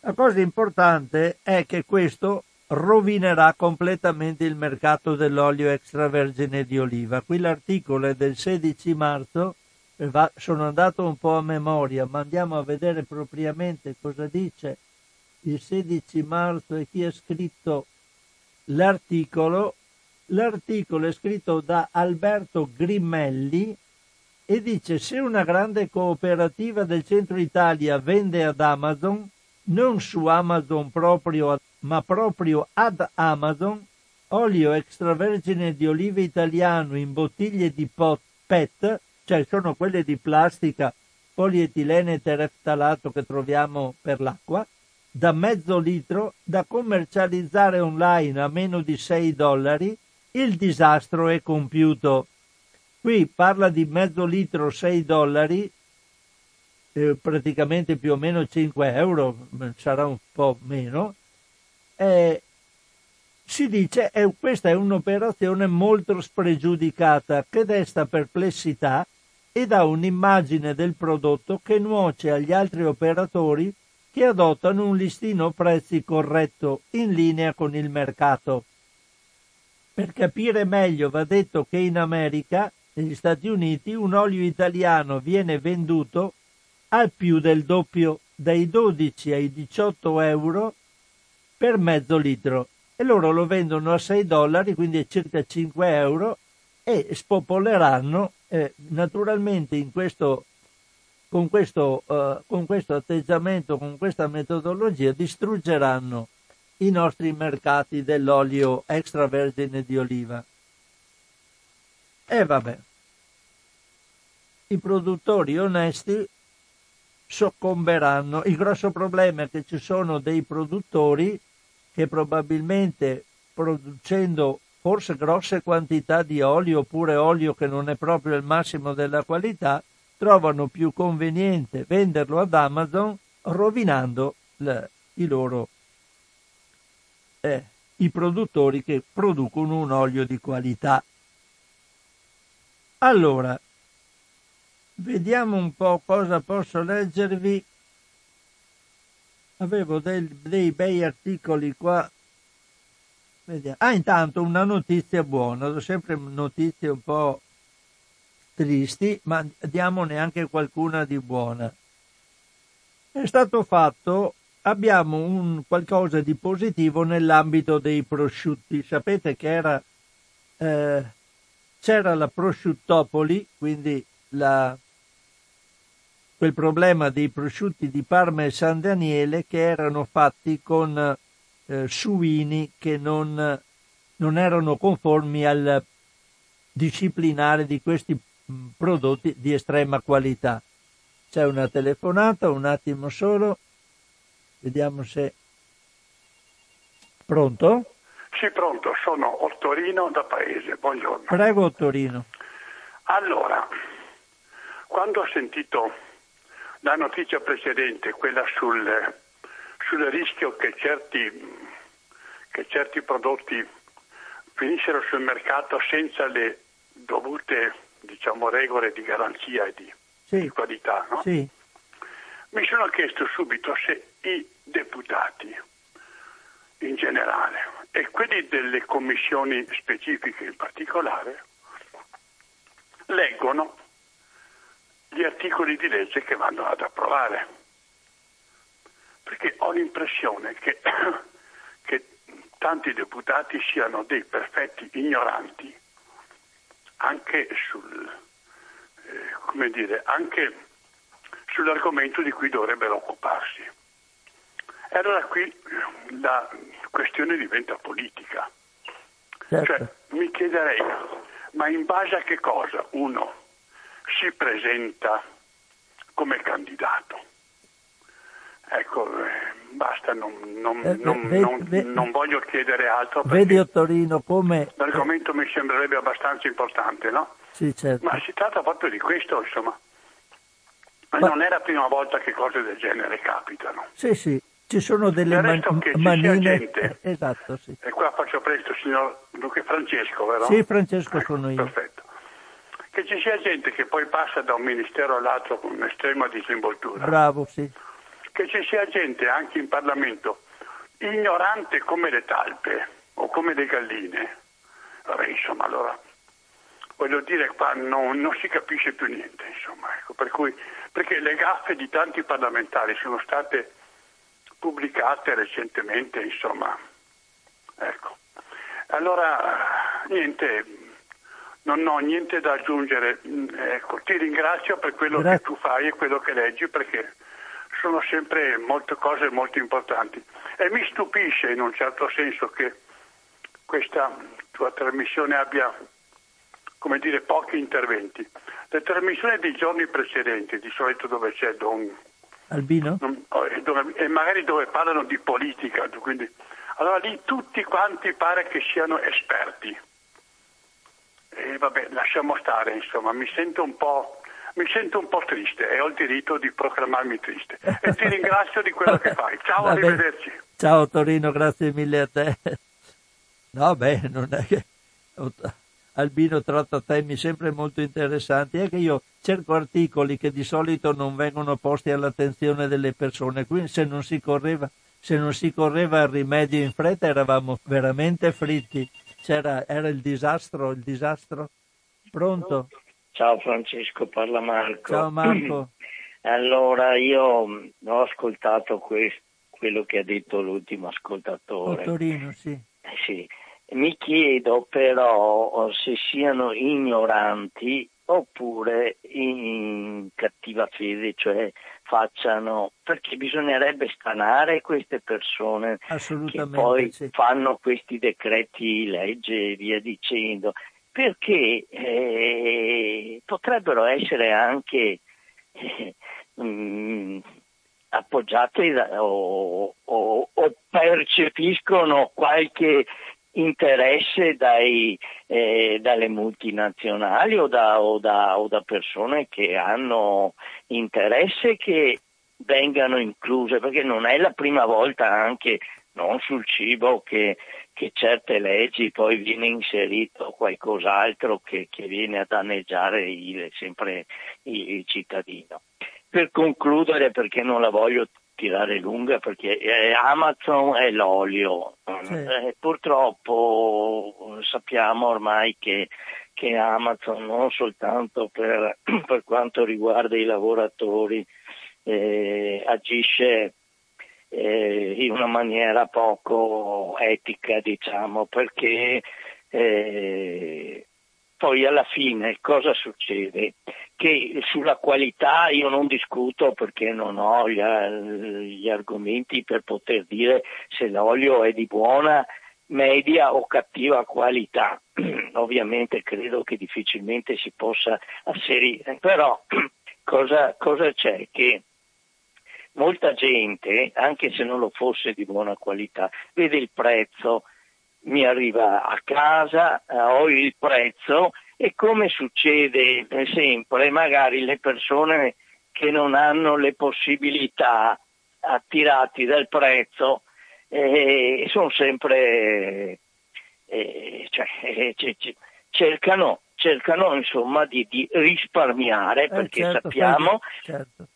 La cosa importante è che questo rovinerà completamente il mercato dell'olio extravergine di oliva. Qui l'articolo è del 16 marzo, sono andato un po' a memoria, ma andiamo a vedere propriamente cosa dice il 16 marzo e chi ha scritto l'articolo. L'articolo è scritto da Alberto Grimelli e dice: se una grande cooperativa del centro Italia vende ad Amazon, non su Amazon proprio, ma proprio ad Amazon, olio extravergine di oliva italiano in bottiglie di PET, cioè sono quelle di plastica, polietilene e tereftalato che troviamo per l'acqua, da mezzo litro, da commercializzare online a meno di $6, il disastro è compiuto. Qui parla di mezzo litro $6, praticamente più o meno 5 euro, sarà un po' meno, si dice che questa è un'operazione molto spregiudicata che desta perplessità e dà un'immagine del prodotto che nuoce agli altri operatori che adottano un listino prezzi corretto in linea con il mercato. Per capire meglio va detto che in America, negli Stati Uniti, un olio italiano viene venduto al più del doppio, dai 12 ai 18 euro per mezzo litro, e loro lo vendono a $6, quindi è circa 5 euro, e spopoleranno naturalmente in questo, con questo atteggiamento, con questa metodologia, distruggeranno i nostri mercati dell'olio extravergine di oliva. E vabbè, i produttori onesti soccomberanno. Il grosso problema è che ci sono dei produttori che probabilmente, producendo forse grosse quantità di olio, oppure olio che non è proprio il massimo della qualità, trovano più conveniente venderlo ad Amazon, rovinando i produttori che producono un olio di qualità. Allora, vediamo un po' cosa posso leggervi. Avevo dei bei articoli qua. Vediamo. Ah, intanto una notizia buona. Ho sempre notizie un po' tristi, ma diamone anche qualcuna di buona. È stato fatto... Abbiamo qualcosa di positivo nell'ambito dei prosciutti. Sapete che c'era la prosciuttopoli, quindi quel problema dei prosciutti di Parma e San Daniele, che erano fatti con suini che non erano conformi al disciplinare di questi prodotti di estrema qualità. C'è una telefonata, un attimo solo. Vediamo se... Pronto? Sì, pronto, sono Ottorino da Paese, buongiorno. Prego Ottorino. Allora, quando ho sentito la notizia precedente, quella sul rischio che certi prodotti finissero sul mercato senza le dovute, diciamo, regole di garanzia e di qualità, no? Sì. Mi sono chiesto subito se i deputati in generale e quelli delle commissioni specifiche in particolare leggono gli articoli di legge che vanno ad approvare, perché ho l'impressione che tanti deputati siano dei perfetti ignoranti anche anche sull'argomento di cui dovrebbero occuparsi. E allora qui la questione diventa politica. Certo. Cioè, mi chiederei, ma in base a che cosa uno si presenta come candidato? Ecco, basta, non voglio chiedere altro. Vedi Ottorino, come... L'argomento mi sembrerebbe abbastanza importante, no? Sì, certo. Ma si tratta proprio di questo, insomma. Ma non è la prima volta che cose del genere capitano. Sì, sì, ci sono delle manine. Gente. Esatto, sì. E qua faccio presto, signor Luca Francesco, vero? Sì, Francesco sono io. Perfetto. Che ci sia gente che poi passa da un ministero all'altro con un'estrema disinvoltura. Bravo, sì. Che ci sia gente anche in Parlamento ignorante come le talpe o come le galline. Vabbè, insomma, allora... Voglio dire, qua non si capisce più niente, insomma, ecco, per cui, perché le gaffe di tanti parlamentari sono state pubblicate recentemente, insomma, ecco. Allora, niente, non ho niente da aggiungere, ecco, ti ringrazio per quello che tu fai e quello che leggi, perché sono sempre molte cose molto importanti, e mi stupisce in un certo senso che questa tua trasmissione abbia, come dire, pochi interventi. Le trasmissioni dei giorni precedenti, di solito dove c'è Don Albino e magari dove parlano di politica, quindi allora lì tutti quanti pare che siano esperti. E vabbè, lasciamo stare, insomma, mi sento un po' mi sento un po' triste e ho il diritto di proclamarmi triste. E ti ringrazio di quello che fai. Ciao, arrivederci. Ciao Torino, grazie mille a te. No, beh, non è che... Albino tratta temi sempre molto interessanti. È che io cerco articoli che di solito non vengono posti all'attenzione delle persone. Quindi se non si correva al rimedio in fretta eravamo veramente fritti. Era il disastro. Pronto? Ciao Francesco, parla Marco. Ciao Marco. Allora, io ho ascoltato quello che ha detto l'ultimo ascoltatore. Torino, sì. Sì. Mi chiedo però se siano ignoranti oppure in cattiva fede, cioè facciano, perché bisognerebbe stanare queste persone che poi sì, fanno questi decreti legge e via dicendo, perché potrebbero essere anche appoggiate o percepiscono qualche interesse dalle multinazionali o da persone che hanno interesse che vengano incluse, perché non è la prima volta, anche non sul cibo, che certe leggi poi viene inserito qualcos'altro che viene a danneggiare sempre il cittadino. Per concludere, perché non la voglio tirare lunga, perché Amazon è l'olio, sì. Purtroppo sappiamo ormai che Amazon, non soltanto per quanto riguarda i lavoratori, agisce in una maniera poco etica, diciamo, perché poi alla fine cosa succede? Che sulla qualità io non discuto, perché non ho gli argomenti per poter dire se l'olio è di buona, media o cattiva qualità. Ovviamente credo che difficilmente si possa asserire, però cosa c'è? Che molta gente, anche se non lo fosse di buona qualità, vede il prezzo. Mi arriva a casa, ho il prezzo, e come succede sempre, magari le persone che non hanno le possibilità, attirati dal prezzo, sono sempre cercano insomma di risparmiare, perché certo, sappiamo, certo.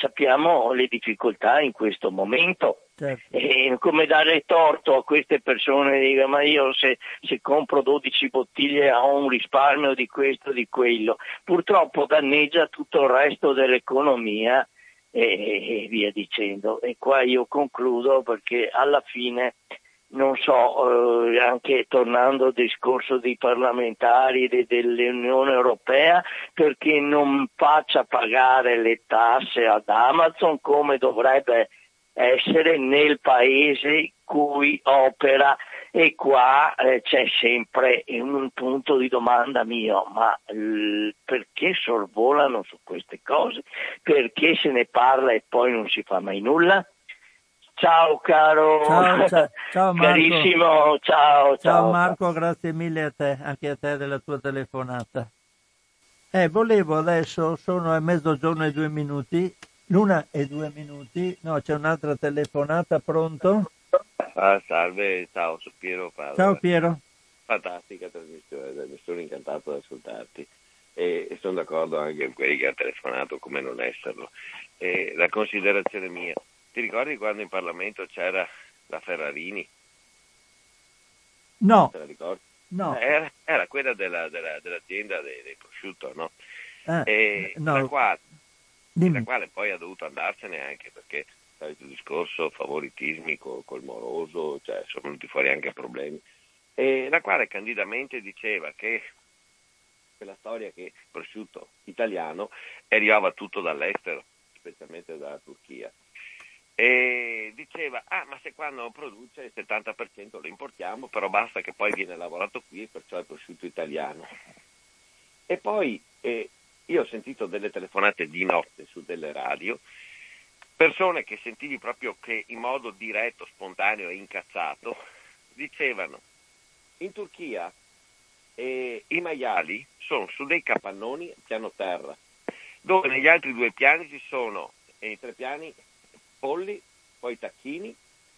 Sappiamo le difficoltà in questo momento. Certo. E come dare torto a queste persone, dire, ma io se compro 12 bottiglie ho un risparmio di questo, di quello, purtroppo danneggia tutto il resto dell'economia e via dicendo. E qua io concludo, perché alla fine non so, anche tornando al discorso dei parlamentari dell'Unione Europea, perché non faccia pagare le tasse ad Amazon come dovrebbe essere nel paese cui opera, e qua c'è sempre un punto di domanda mio, ma perché sorvolano su queste cose? Perché se ne parla e poi non si fa mai nulla? Ciao caro, ciao Marco. Carissimo, ciao Marco, grazie mille a te, anche a te della tua telefonata. Volevo adesso, sono a 12:02, 1:02, no, c'è un'altra telefonata. Pronto? Salve, ciao, sono Piero Padova. Ciao Piero. Fantastica trasmissione, mi sono incantato ad ascoltarti e sono d'accordo anche con quelli che ha telefonato, come non esserlo. La considerazione mia, ti ricordi quando in Parlamento c'era la Ferrarini? No. Te la ricordi? No. Era quella dell'azienda del prosciutto, no? No. La quale poi ha dovuto andarsene, anche perché il discorso favoritismico col moroso, cioè sono venuti fuori anche problemi, e la quale candidamente diceva che quella storia che il prosciutto italiano arrivava tutto dall'estero, specialmente dalla Turchia, e diceva ma se qua non produce il 70% lo importiamo, però basta che poi viene lavorato qui, perciò è prosciutto italiano. E poi io ho sentito delle telefonate di notte su delle radio, persone che sentivi proprio che in modo diretto, spontaneo e incazzato dicevano: in Turchia i maiali sono su dei capannoni piano terra, dove negli altri due piani ci sono, e i tre piani, polli, poi tacchini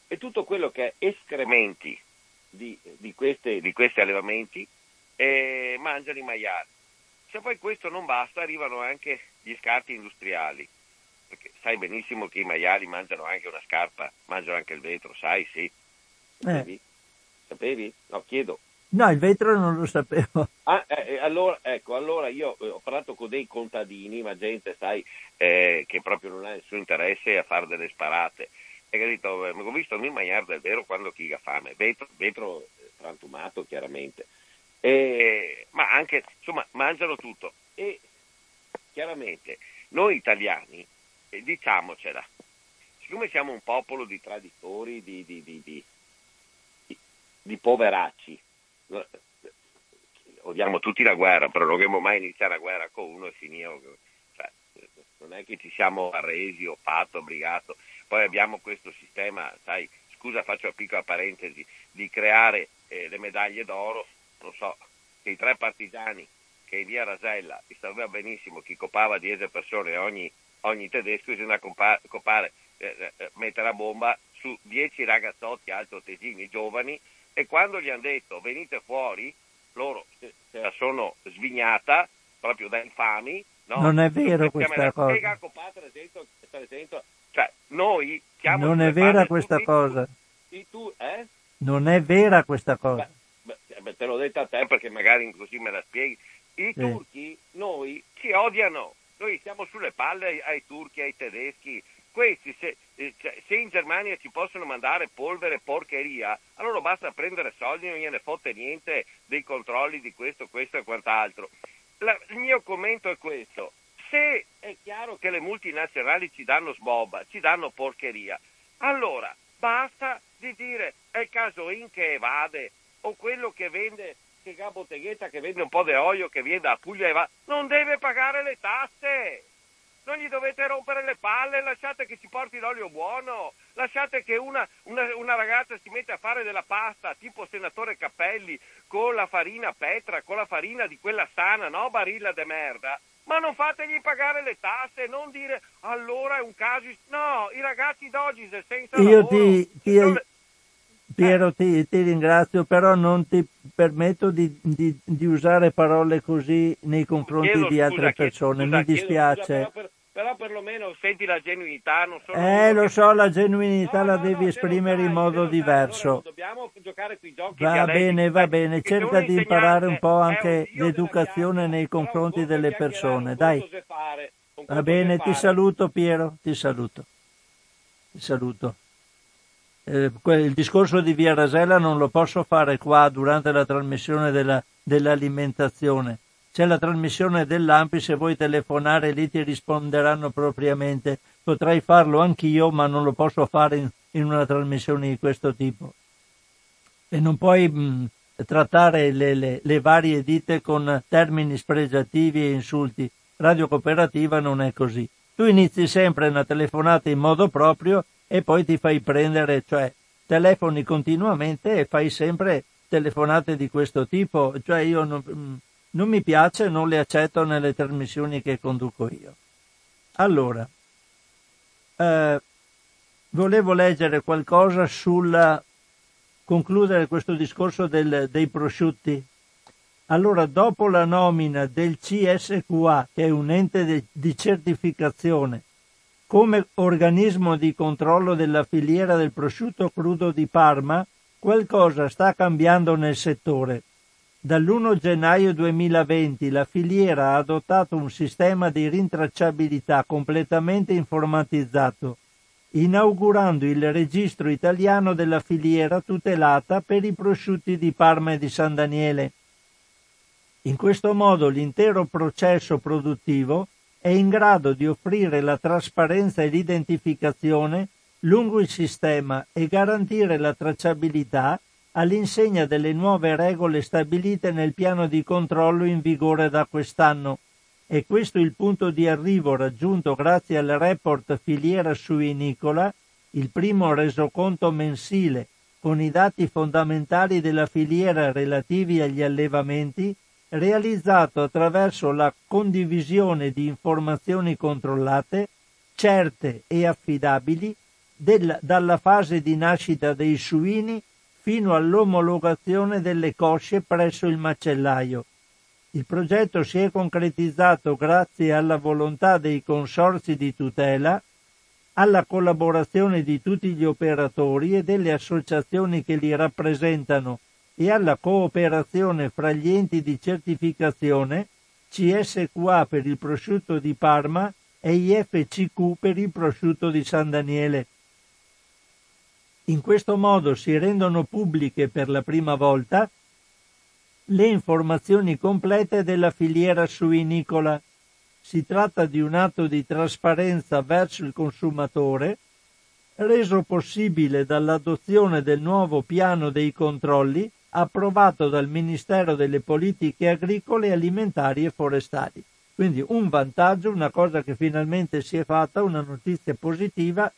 e tutto quello che è escrementi di questi allevamenti, mangiano i maiali. Se poi questo non basta, arrivano anche gli scarti industriali, perché sai benissimo che i maiali mangiano anche una scarpa, mangiano anche il vetro, sai, sì. Sapevi? No, chiedo. No, il vetro non lo sapevo. Allora io ho parlato con dei contadini, ma gente, sai, che proprio non ha nessun interesse a fare delle sparate. E ho detto, ho visto il maiale del vero quando chiga fame, vetro frantumato chiaramente. Ma anche, insomma, mangiano tutto. E chiaramente noi italiani, diciamocela, siccome siamo un popolo di traditori, di poveracci, odiamo tutti la guerra, però non dobbiamo mai iniziare la guerra con uno e finire, cioè, non è che ci siamo arresi o fatto, obbligato. Poi abbiamo questo sistema, sai, scusa, faccio una piccola parentesi, di creare le medaglie d'oro, non so, che i tre partigiani che in via Rasella sapeva benissimo chi copava 10 persone ogni tedesco, bisogna copare, mettere a bomba su 10 ragazzotti altoatesini giovani, e quando gli hanno detto venite fuori, loro se la sono svignata proprio da infami. No, non è vero questa cosa. Spiega, copà 300, cioè noi chiamo. Non è vera questa cosa. Tu, eh? Non è vera questa cosa. Beh, te l'ho detto a te perché magari così me la spieghi. I turchi, noi, ci odiano. Noi siamo sulle palle ai turchi, ai tedeschi. Questi, se in Germania ci possono mandare polvere, porcheria, allora basta prendere soldi, non gliene fotte niente dei controlli di questo e quant'altro. Il mio commento è questo: se è chiaro che le multinazionali ci danno sbobba, ci danno porcheria, allora basta di dire è il caso in che evade, o quello che vende, che ha botteghetta, che vende un po' di olio, che viene da Puglia e va, non deve pagare le tasse. Non gli dovete rompere le palle, lasciate che ci porti l'olio buono, lasciate che una ragazza si mette a fare della pasta tipo senatore Cappelli con la farina Petra, con la farina di quella sana, no, Barilla de merda, ma non fategli pagare le tasse, non dire allora è un caso. No, i ragazzi d'oggi senza lavoro. Piero, ti ringrazio, però non ti permetto di usare parole così nei confronti di altre persone, mi dispiace. Però perlomeno senti la genuinità, non solo... lo so, la genuinità devi esprimere in modo diverso. Allora, dobbiamo giocare quei giochi va bene, cerca di imparare un po' anche l'educazione nei confronti delle persone, dai. Va bene, ti saluto Piero, ti saluto. Il discorso di via Rasella non lo posso fare qua durante la trasmissione dell'alimentazione. C'è la trasmissione dell'ANPI, se vuoi telefonare lì ti risponderanno propriamente. Potrei farlo anch'io, ma non lo posso fare in una trasmissione di questo tipo. E non puoi trattare le varie ditte con termini spregiativi e insulti. Radio Cooperativa non è così. Tu inizi sempre una telefonata in modo proprio e poi ti fai prendere, cioè telefoni continuamente e fai sempre telefonate di questo tipo, cioè io non mi piace, non le accetto nelle trasmissioni che conduco io. Allora, volevo leggere qualcosa sulla concludere questo discorso dei prosciutti. Allora, dopo la nomina del CSQA, che è un ente di certificazione come organismo di controllo della filiera del prosciutto crudo di Parma, qualcosa sta cambiando nel settore. Dall'1 gennaio 2020 la filiera ha adottato un sistema di rintracciabilità completamente informatizzato, inaugurando il registro italiano della filiera tutelata per i prosciutti di Parma e di San Daniele. In questo modo l'intero processo produttivo è in grado di offrire la trasparenza e l'identificazione lungo il sistema e garantire la tracciabilità all'insegna delle nuove regole stabilite nel piano di controllo in vigore da quest'anno. E questo è il punto di arrivo raggiunto grazie al report Filiera Suinicola, il primo resoconto mensile con i dati fondamentali della filiera relativi agli allevamenti, realizzato attraverso la condivisione di informazioni controllate, certe e affidabili, dalla fase di nascita dei suini fino all'omologazione delle cosce presso il macellaio. Il progetto si è concretizzato grazie alla volontà dei consorzi di tutela, alla collaborazione di tutti gli operatori e delle associazioni che li rappresentano e alla cooperazione fra gli enti di certificazione CSQA per il prosciutto di Parma e IFCQ per il prosciutto di San Daniele. In questo modo si rendono pubbliche per la prima volta le informazioni complete della filiera suinicola. Si tratta di un atto di trasparenza verso il consumatore, reso possibile dall'adozione del nuovo piano dei controlli approvato dal Ministero delle Politiche Agricole, Alimentari e Forestali. Quindi un vantaggio, una cosa che finalmente si è fatta, una notizia positiva,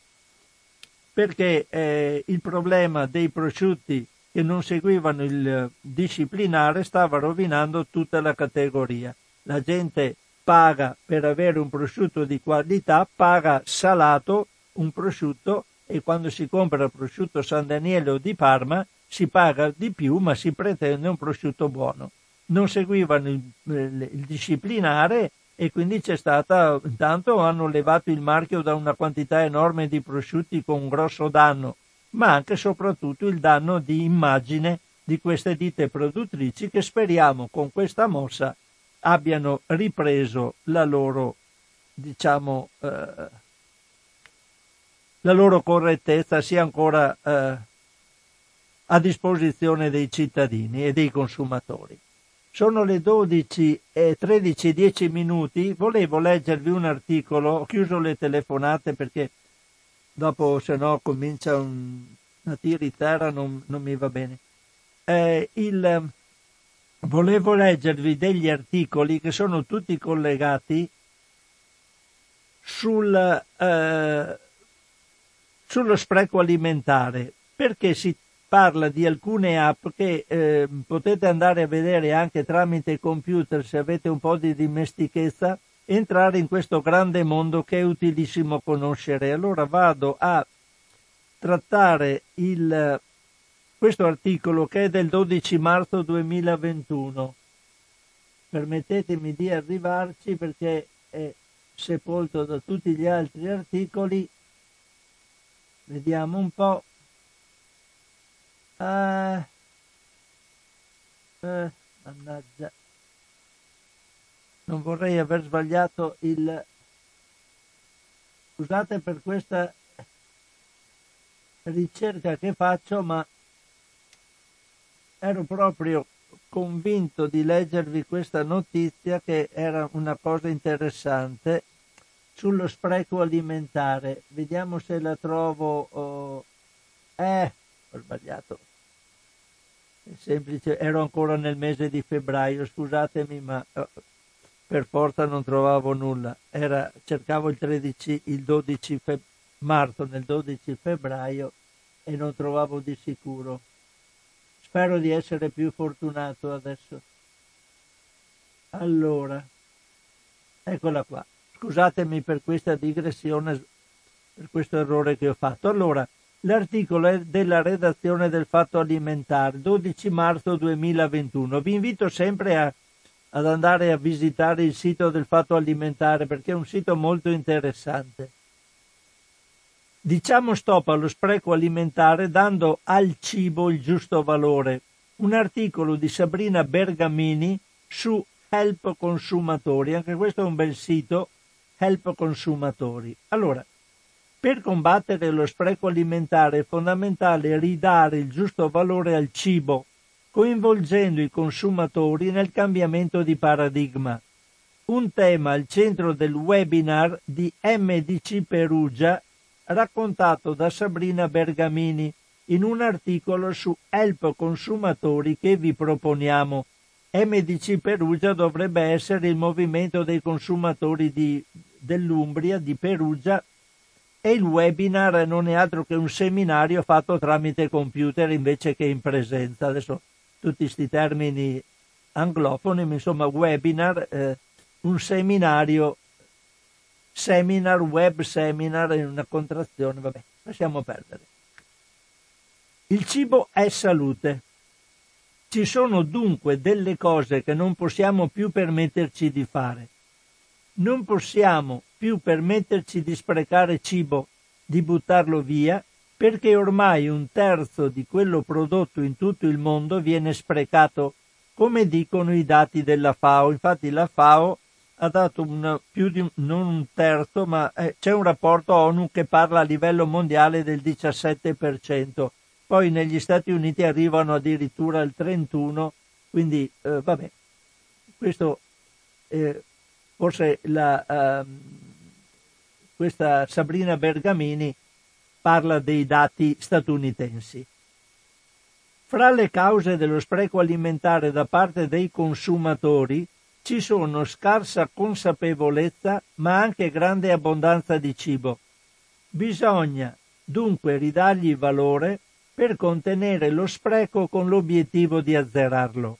perché il problema dei prosciutti che non seguivano il disciplinare stava rovinando tutta la categoria. La gente paga per avere un prosciutto di qualità, paga salato un prosciutto, e quando si compra il prosciutto San Daniele o di Parma si paga di più, ma si pretende un prosciutto buono. Non seguivano il disciplinare e quindi c'è stata, intanto hanno levato il marchio da una quantità enorme di prosciutti con un grosso danno, ma anche e soprattutto il danno di immagine di queste ditte produttrici, che speriamo con questa mossa abbiano ripreso la loro, diciamo, la loro correttezza, sia ancora a disposizione dei cittadini e dei consumatori. Sono le 12:13:10. Volevo leggervi un articolo, ho chiuso le telefonate perché dopo se no comincia una tiritera, non mi va bene. Volevo leggervi degli articoli che sono tutti collegati sullo spreco alimentare, perché si parla di alcune app che potete andare a vedere anche tramite computer, se avete un po' di dimestichezza, entrare in questo grande mondo che è utilissimo conoscere. Allora vado a trattare questo articolo che è del 12 marzo 2021. Permettetemi di arrivarci perché è sepolto da tutti gli altri articoli. Vediamo un po'. Mannaggia. Non vorrei aver sbagliato il... Scusate per questa ricerca che faccio, ma ero proprio convinto di leggervi questa notizia, che era una cosa interessante sullo spreco alimentare. Vediamo se la trovo. Ho sbagliato. Semplice, ero ancora nel mese di febbraio, scusatemi, ma per forza non trovavo nulla. Cercavo il 12 marzo nel 12 febbraio e non trovavo di sicuro. Spero di essere più fortunato adesso. Allora, eccola qua. Scusatemi per questa digressione, per questo errore che ho fatto. Allora, l'articolo è della redazione del Fatto Alimentare, 12 marzo 2021. Vi invito sempre ad andare a visitare il sito del Fatto Alimentare, perché è un sito molto interessante. Diciamo stop allo spreco alimentare dando al cibo il giusto valore. Un articolo di Sabrina Bergamini su Help Consumatori. Anche questo è un bel sito, Help Consumatori. Allora, per combattere lo spreco alimentare è fondamentale ridare il giusto valore al cibo, coinvolgendo i consumatori nel cambiamento di paradigma. Un tema al centro del webinar di MDC Perugia, raccontato da Sabrina Bergamini in un articolo su Help Consumatori che vi proponiamo. MDC Perugia dovrebbe essere il movimento dei consumatori dell'Umbria, di Perugia, e il webinar non è altro che un seminario fatto tramite computer invece che in presenza. Adesso tutti questi termini anglofoni, insomma webinar, un seminario, seminar, web seminar è una contrazione, vabbè, lasciamo perdere. Il cibo è salute. Ci sono dunque delle cose che non possiamo più permetterci di fare. Non possiamo più permetterci di sprecare cibo, di buttarlo via, perché ormai un terzo di quello prodotto in tutto il mondo viene sprecato, come dicono i dati della FAO. Infatti la FAO ha dato non un terzo, ma c'è un rapporto ONU che parla a livello mondiale del 17%. Poi negli Stati Uniti arrivano addirittura al 31%, quindi vabbè, questo forse questa Sabrina Bergamini parla dei dati statunitensi. Fra le cause dello spreco alimentare da parte dei consumatori ci sono scarsa consapevolezza, ma anche grande abbondanza di cibo. Bisogna dunque ridargli valore per contenere lo spreco con l'obiettivo di azzerarlo.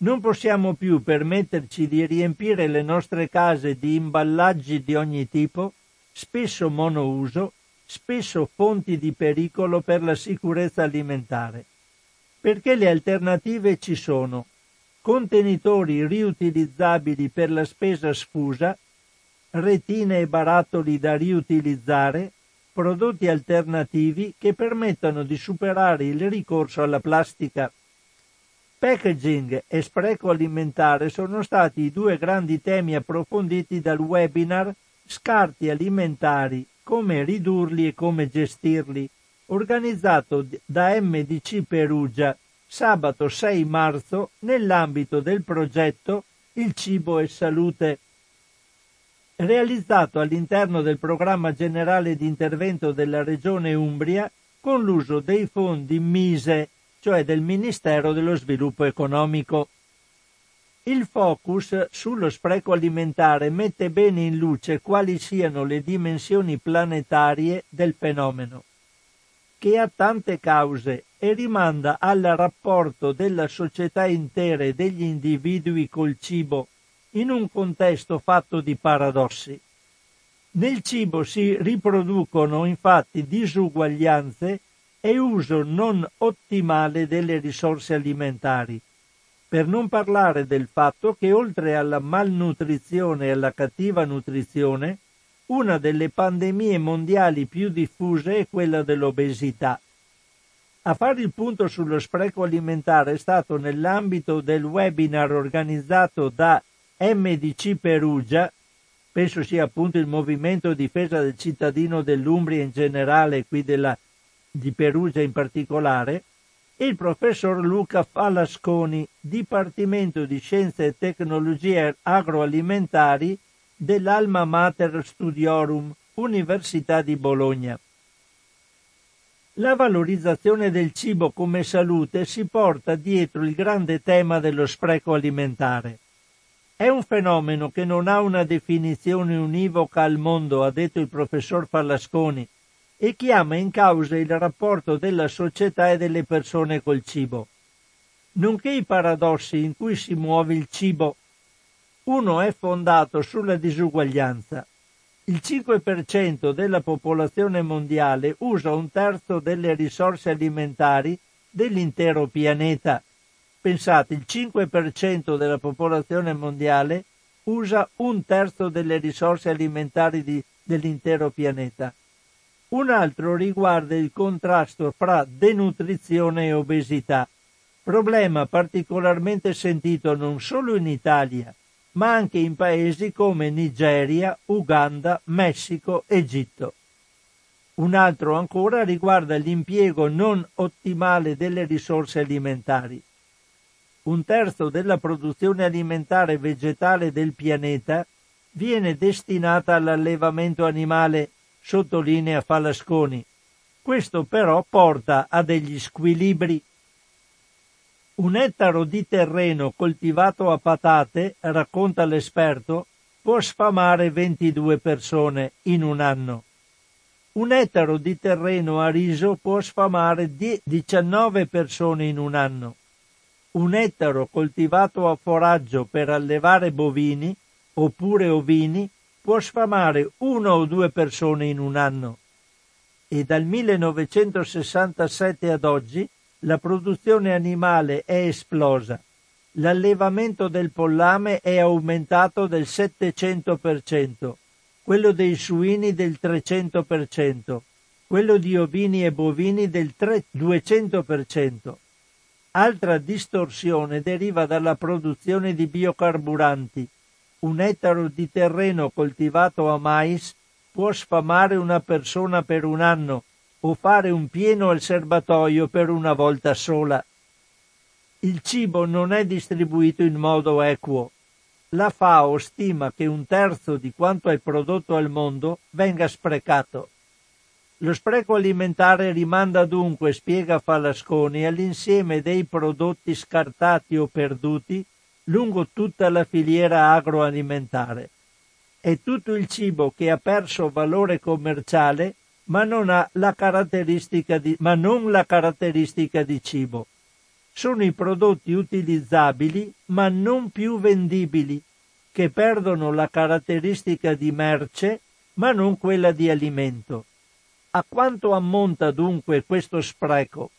Non possiamo più permetterci di riempire le nostre case di imballaggi di ogni tipo, spesso monouso, spesso fonti di pericolo per la sicurezza alimentare, perché le alternative ci sono: contenitori riutilizzabili per la spesa sfusa, retine e barattoli da riutilizzare, prodotti alternativi che permettano di superare il ricorso alla plastica. Packaging e spreco alimentare sono stati i due grandi temi approfonditi dal webinar Scarti alimentari, come ridurli e come gestirli, organizzato da MDC Perugia sabato 6 marzo nell'ambito del progetto Il cibo e salute, realizzato all'interno del programma generale di intervento della Regione Umbria con l'uso dei fondi MISE, cioè del Ministero dello Sviluppo Economico. Il focus sullo spreco alimentare mette bene in luce quali siano le dimensioni planetarie del fenomeno, che ha tante cause e rimanda al rapporto della società intera e degli individui col cibo, in un contesto fatto di paradossi. Nel cibo si riproducono infatti disuguaglianze e uso non ottimale delle risorse alimentari, per non parlare del fatto che oltre alla malnutrizione e alla cattiva nutrizione, una delle pandemie mondiali più diffuse è quella dell'obesità. A fare il punto sullo spreco alimentare è stato, nell'ambito del webinar organizzato da MDC Perugia, penso sia appunto il movimento difesa del cittadino dell'Umbria in generale, qui di Perugia in particolare, il professor Luca Falasconi, Dipartimento di Scienze e Tecnologie Agroalimentari dell'Alma Mater Studiorum, Università di Bologna. La valorizzazione del cibo come salute si porta dietro il grande tema dello spreco alimentare. È un fenomeno che non ha una definizione univoca al mondo, ha detto il professor Falasconi, e chiama in causa il rapporto della società e delle persone col cibo, nonché i paradossi in cui si muove il cibo. Uno è fondato sulla disuguaglianza. Il 5% della popolazione mondiale usa un terzo delle risorse alimentari dell'intero pianeta. Pensate, il 5% della popolazione mondiale usa un terzo delle risorse alimentari dell'intero pianeta. Un altro riguarda il contrasto fra denutrizione e obesità, problema particolarmente sentito non solo in Italia, ma anche in paesi come Nigeria, Uganda, Messico, Egitto. Un altro ancora riguarda l'impiego non ottimale delle risorse alimentari. Un terzo della produzione alimentare vegetale del pianeta viene destinata all'allevamento animale, sottolinea Falasconi. Questo però porta a degli squilibri. Un ettaro di terreno coltivato a patate, racconta l'esperto, può sfamare 22 persone in un anno. Un ettaro di terreno a riso può sfamare 19 persone in un anno. Un ettaro coltivato a foraggio per allevare bovini oppure ovini può sfamare 1 o 2 persone in un anno. E dal 1967 ad oggi la produzione animale è esplosa. L'allevamento del pollame è aumentato del 700%, quello dei suini del 300%, quello di ovini e bovini del 200%. Altra distorsione deriva dalla produzione di biocarburanti. Un ettaro di terreno coltivato a mais può sfamare una persona per un anno o fare un pieno al serbatoio per una volta sola. Il cibo non è distribuito in modo equo. La FAO stima che 1/3 di quanto è prodotto al mondo venga sprecato. Lo spreco alimentare rimanda dunque, spiega Falasconi, all'insieme dei prodotti scartati o perduti lungo tutta la filiera agroalimentare. È tutto il cibo che ha perso valore commerciale ma non la caratteristica di cibo. Sono i prodotti utilizzabili ma non più vendibili, che perdono la caratteristica di merce ma non quella di alimento. A quanto ammonta dunque questo spreco?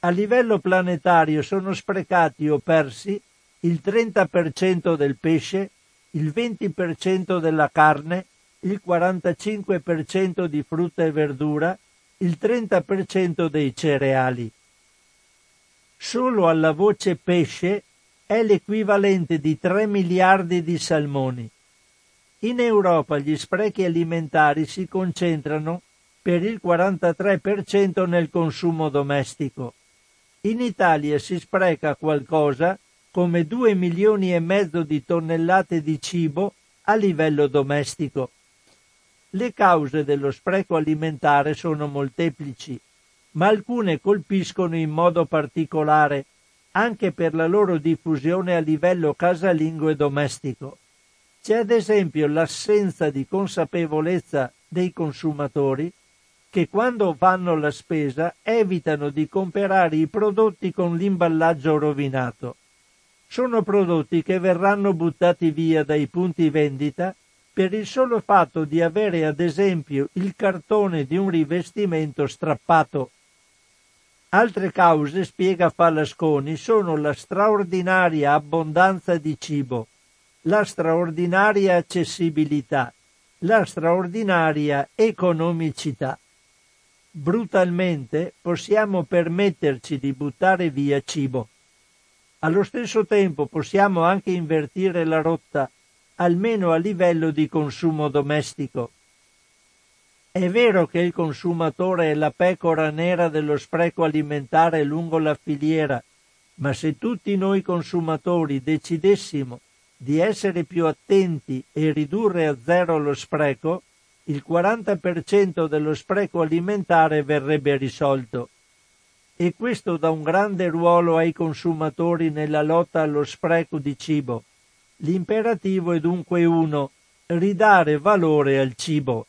A livello planetario sono sprecati o persi il 30% del pesce, il 20% della carne, il 45% di frutta e verdura, il 30% dei cereali. Solo alla voce pesce è l'equivalente di 3 miliardi di salmoni. In Europa gli sprechi alimentari si concentrano per il 43% nel consumo domestico. In Italia si spreca qualcosa come 2,5 milioni di tonnellate di cibo a livello domestico. Le cause dello spreco alimentare sono molteplici, ma alcune colpiscono in modo particolare, anche per la loro diffusione a livello casalingo e domestico. C'è ad esempio l'assenza di consapevolezza dei consumatori che quando fanno la spesa evitano di comprare i prodotti con l'imballaggio rovinato. Sono prodotti che verranno buttati via dai punti vendita per il solo fatto di avere ad esempio il cartone di un rivestimento strappato. Altre cause, spiega Falasconi, sono la straordinaria abbondanza di cibo, la straordinaria accessibilità, la straordinaria economicità. Brutalmente possiamo permetterci di buttare via cibo. Allo stesso tempo possiamo anche invertire la rotta, almeno a livello di consumo domestico. È vero che il consumatore è la pecora nera dello spreco alimentare lungo la filiera, ma se tutti noi consumatori decidessimo di essere più attenti e ridurre a zero lo spreco, il 40% dello spreco alimentare verrebbe risolto. E questo dà un grande ruolo ai consumatori nella lotta allo spreco di cibo. L'imperativo è dunque uno: ridare valore al cibo.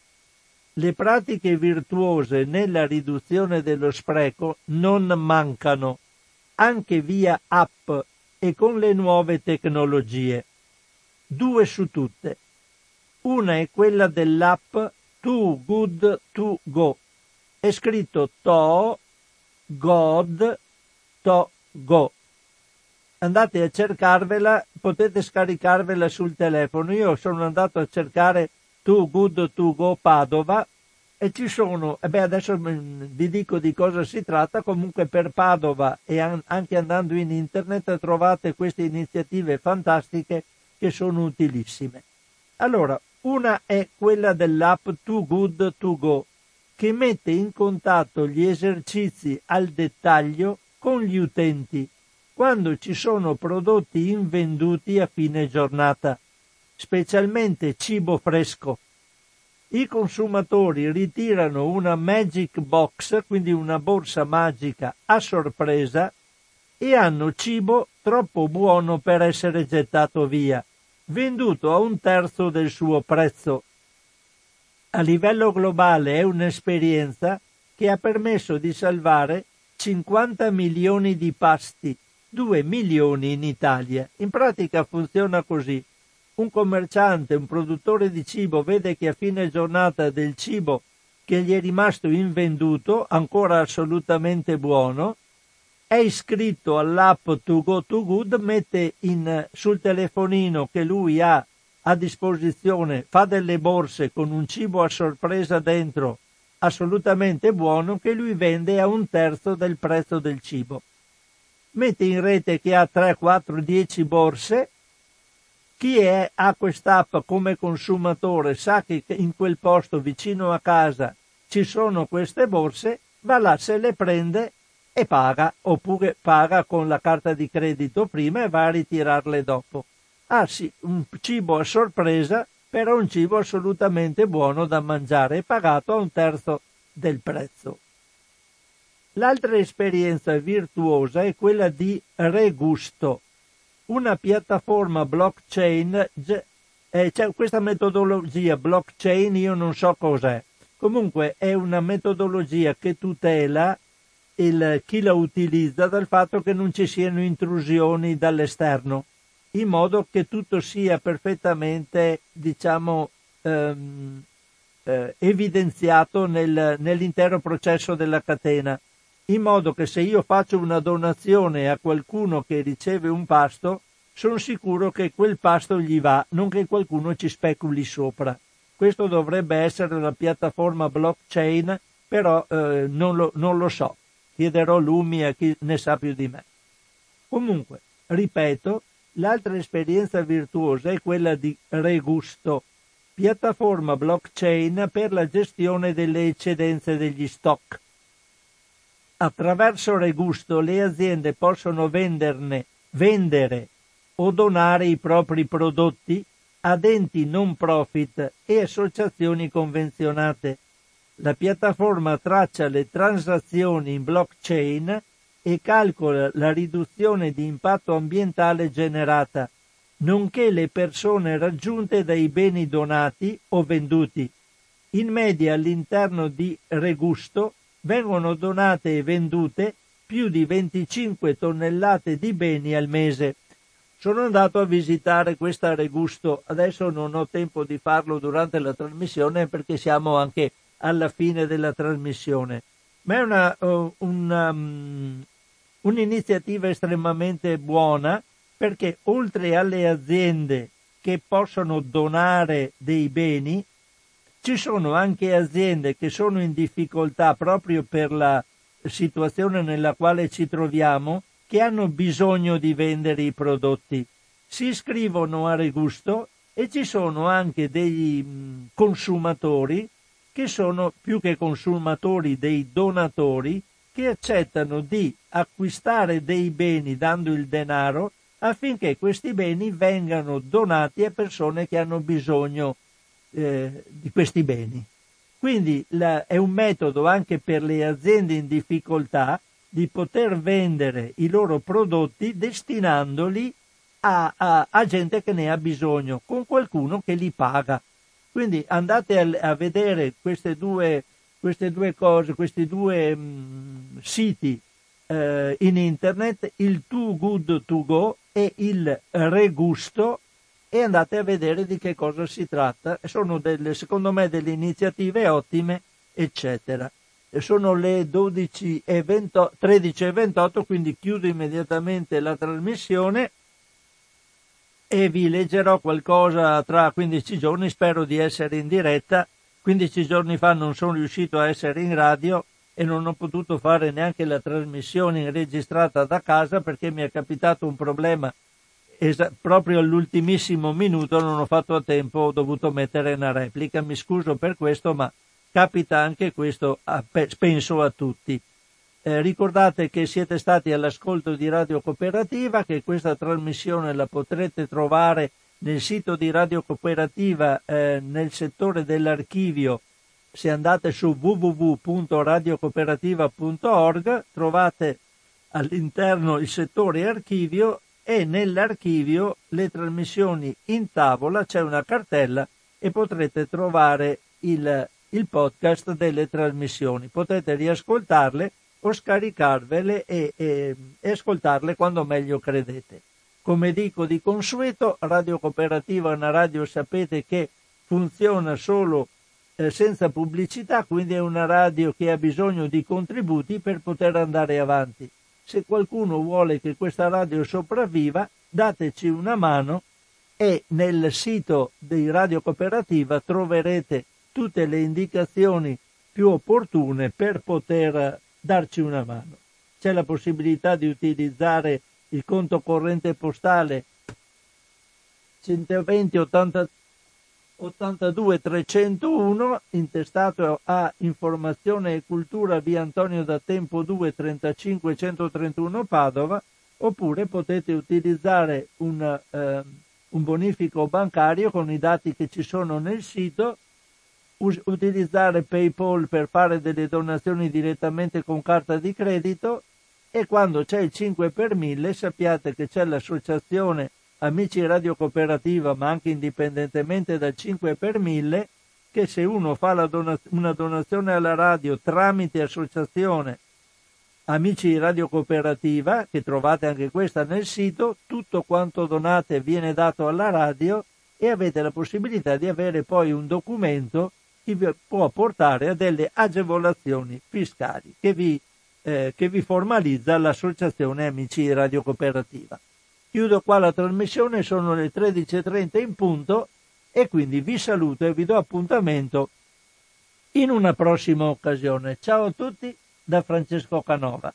Le pratiche virtuose nella riduzione dello spreco non mancano, anche via app e con le nuove tecnologie. 2 su tutte. Una è quella dell'app Too Good To Go. È scritto To God To Go. Andate a cercarvela, potete scaricarvela sul telefono. Io sono andato a cercare Too Good To Go Padova e ci sono, adesso vi dico di cosa si tratta. Comunque per Padova e anche andando in internet trovate queste iniziative fantastiche che sono utilissime. Allora, una è quella dell'app Too Good To Go, che mette in contatto gli esercizi al dettaglio con gli utenti quando ci sono prodotti invenduti a fine giornata, specialmente cibo fresco. I consumatori ritirano una magic box, quindi una borsa magica a sorpresa, e hanno cibo troppo buono per essere gettato via, venduto a 1/3 del suo prezzo. a livello globale è un'esperienza che ha permesso di salvare 50 milioni di pasti, 2 milioni in Italia. In pratica funziona così. Un commerciante, un produttore di cibo vede che a fine giornata del cibo che gli è rimasto invenduto, ancora assolutamente buono, è iscritto all'app To Go To Good, mette sul telefonino che lui ha a disposizione, fa delle borse con un cibo a sorpresa dentro assolutamente buono che lui vende a 1/3 del prezzo del cibo. Mette in rete che ha 3, 4, 10 borse. Chi ha quest'app come consumatore sa che in quel posto vicino a casa ci sono queste borse, va là, se le prende e paga, oppure paga con la carta di credito prima e va a ritirarle dopo. Ah sì, un cibo a sorpresa, però un cibo assolutamente buono da mangiare e pagato a 1/3 del prezzo. L'altra esperienza virtuosa è quella di Regusto, una piattaforma blockchain. C'è questa metodologia blockchain, io non so cos'è, comunque è una metodologia che tutela chi la utilizza dal fatto che non ci siano intrusioni dall'esterno, in modo che tutto sia perfettamente, diciamo, evidenziato nell'intero processo della catena. In modo che se io faccio una donazione a qualcuno che riceve un pasto, sono sicuro che quel pasto gli va, non che qualcuno ci speculi sopra. Questo dovrebbe essere una piattaforma blockchain, però non lo so. Chiederò lumi a chi ne sa più di me. Comunque, ripeto, l'altra esperienza virtuosa è quella di Regusto, piattaforma blockchain per la gestione delle eccedenze degli stock. Attraverso Regusto le aziende possono vendere o donare i propri prodotti ad enti non profit e associazioni convenzionate. La piattaforma traccia le transazioni in blockchain e calcola la riduzione di impatto ambientale generata, nonché le persone raggiunte dai beni donati o venduti. In media all'interno di Regusto vengono donate e vendute più di 25 tonnellate di beni al mese. Sono andato a visitare questa Regusto, adesso non ho tempo di farlo durante la trasmissione perché siamo anche alla fine della trasmissione, ma è un'iniziativa estremamente buona, perché oltre alle aziende che possono donare dei beni, ci sono anche aziende che sono in difficoltà proprio per la situazione nella quale ci troviamo, che hanno bisogno di vendere i prodotti. Si iscrivono a Regusto e ci sono anche dei consumatori che sono più che consumatori, dei donatori che accettano di acquistare dei beni dando il denaro affinché questi beni vengano donati a persone che hanno bisogno di questi beni. Quindi è un metodo anche per le aziende in difficoltà di poter vendere i loro prodotti destinandoli a gente che ne ha bisogno, con qualcuno che li paga. Quindi andate a vedere queste due cose, questi due siti in internet, il Too Good To Go e il Regusto, e andate a vedere di che cosa si tratta. Sono secondo me delle iniziative ottime, eccetera. Sono le 13:28, quindi chiudo immediatamente la trasmissione e vi leggerò qualcosa tra 15 giorni, spero di essere in diretta. 15 giorni fa non sono riuscito a essere in radio e non ho potuto fare neanche la trasmissione registrata da casa perché mi è capitato un problema. Proprio all'ultimissimo minuto non ho fatto a tempo, ho dovuto mettere una replica. Mi scuso per questo, ma capita anche questo, penso a tutti. Ricordate che siete stati all'ascolto di Radio Cooperativa, che questa trasmissione la potrete trovare nel sito di Radio Cooperativa, nel settore dell'archivio. Se andate su www.radiocooperativa.org trovate all'interno il settore archivio, e nell'archivio le trasmissioni in tavola, c'è una cartella e potrete trovare il podcast delle trasmissioni. Potete riascoltarle o scaricarvele e ascoltarle quando meglio credete. Come dico di consueto, Radio Cooperativa è una radio, sapete, che funziona solo senza pubblicità, quindi è una radio che ha bisogno di contributi per poter andare avanti. Se qualcuno vuole che questa radio sopravviva, dateci una mano, e nel sito di Radio Cooperativa troverete tutte le indicazioni più opportune per poter darci una mano. C'è la possibilità di utilizzare il conto corrente postale 120 82 301, intestato a Informazione e Cultura, via Antonio da Tempo 2, 35 131 Padova, oppure potete utilizzare un bonifico bancario con i dati che ci sono nel sito, utilizzare PayPal per fare delle donazioni direttamente con carta di credito, e quando c'è il 5 per 1000, sappiate che c'è l'associazione Amici Radio Cooperativa, ma anche indipendentemente dal 5 per 1000, che se uno fa una donazione alla radio tramite associazione Amici Radio Cooperativa, che trovate anche questa nel sito, tutto quanto donate viene dato alla radio e avete la possibilità di avere poi un documento che vi può portare a delle agevolazioni fiscali che vi formalizza l'associazione Amici Radio Cooperativa. Chiudo qua la trasmissione, sono le 13:30 in punto, e quindi vi saluto e vi do appuntamento in una prossima occasione. Ciao a tutti da Francesco Canova.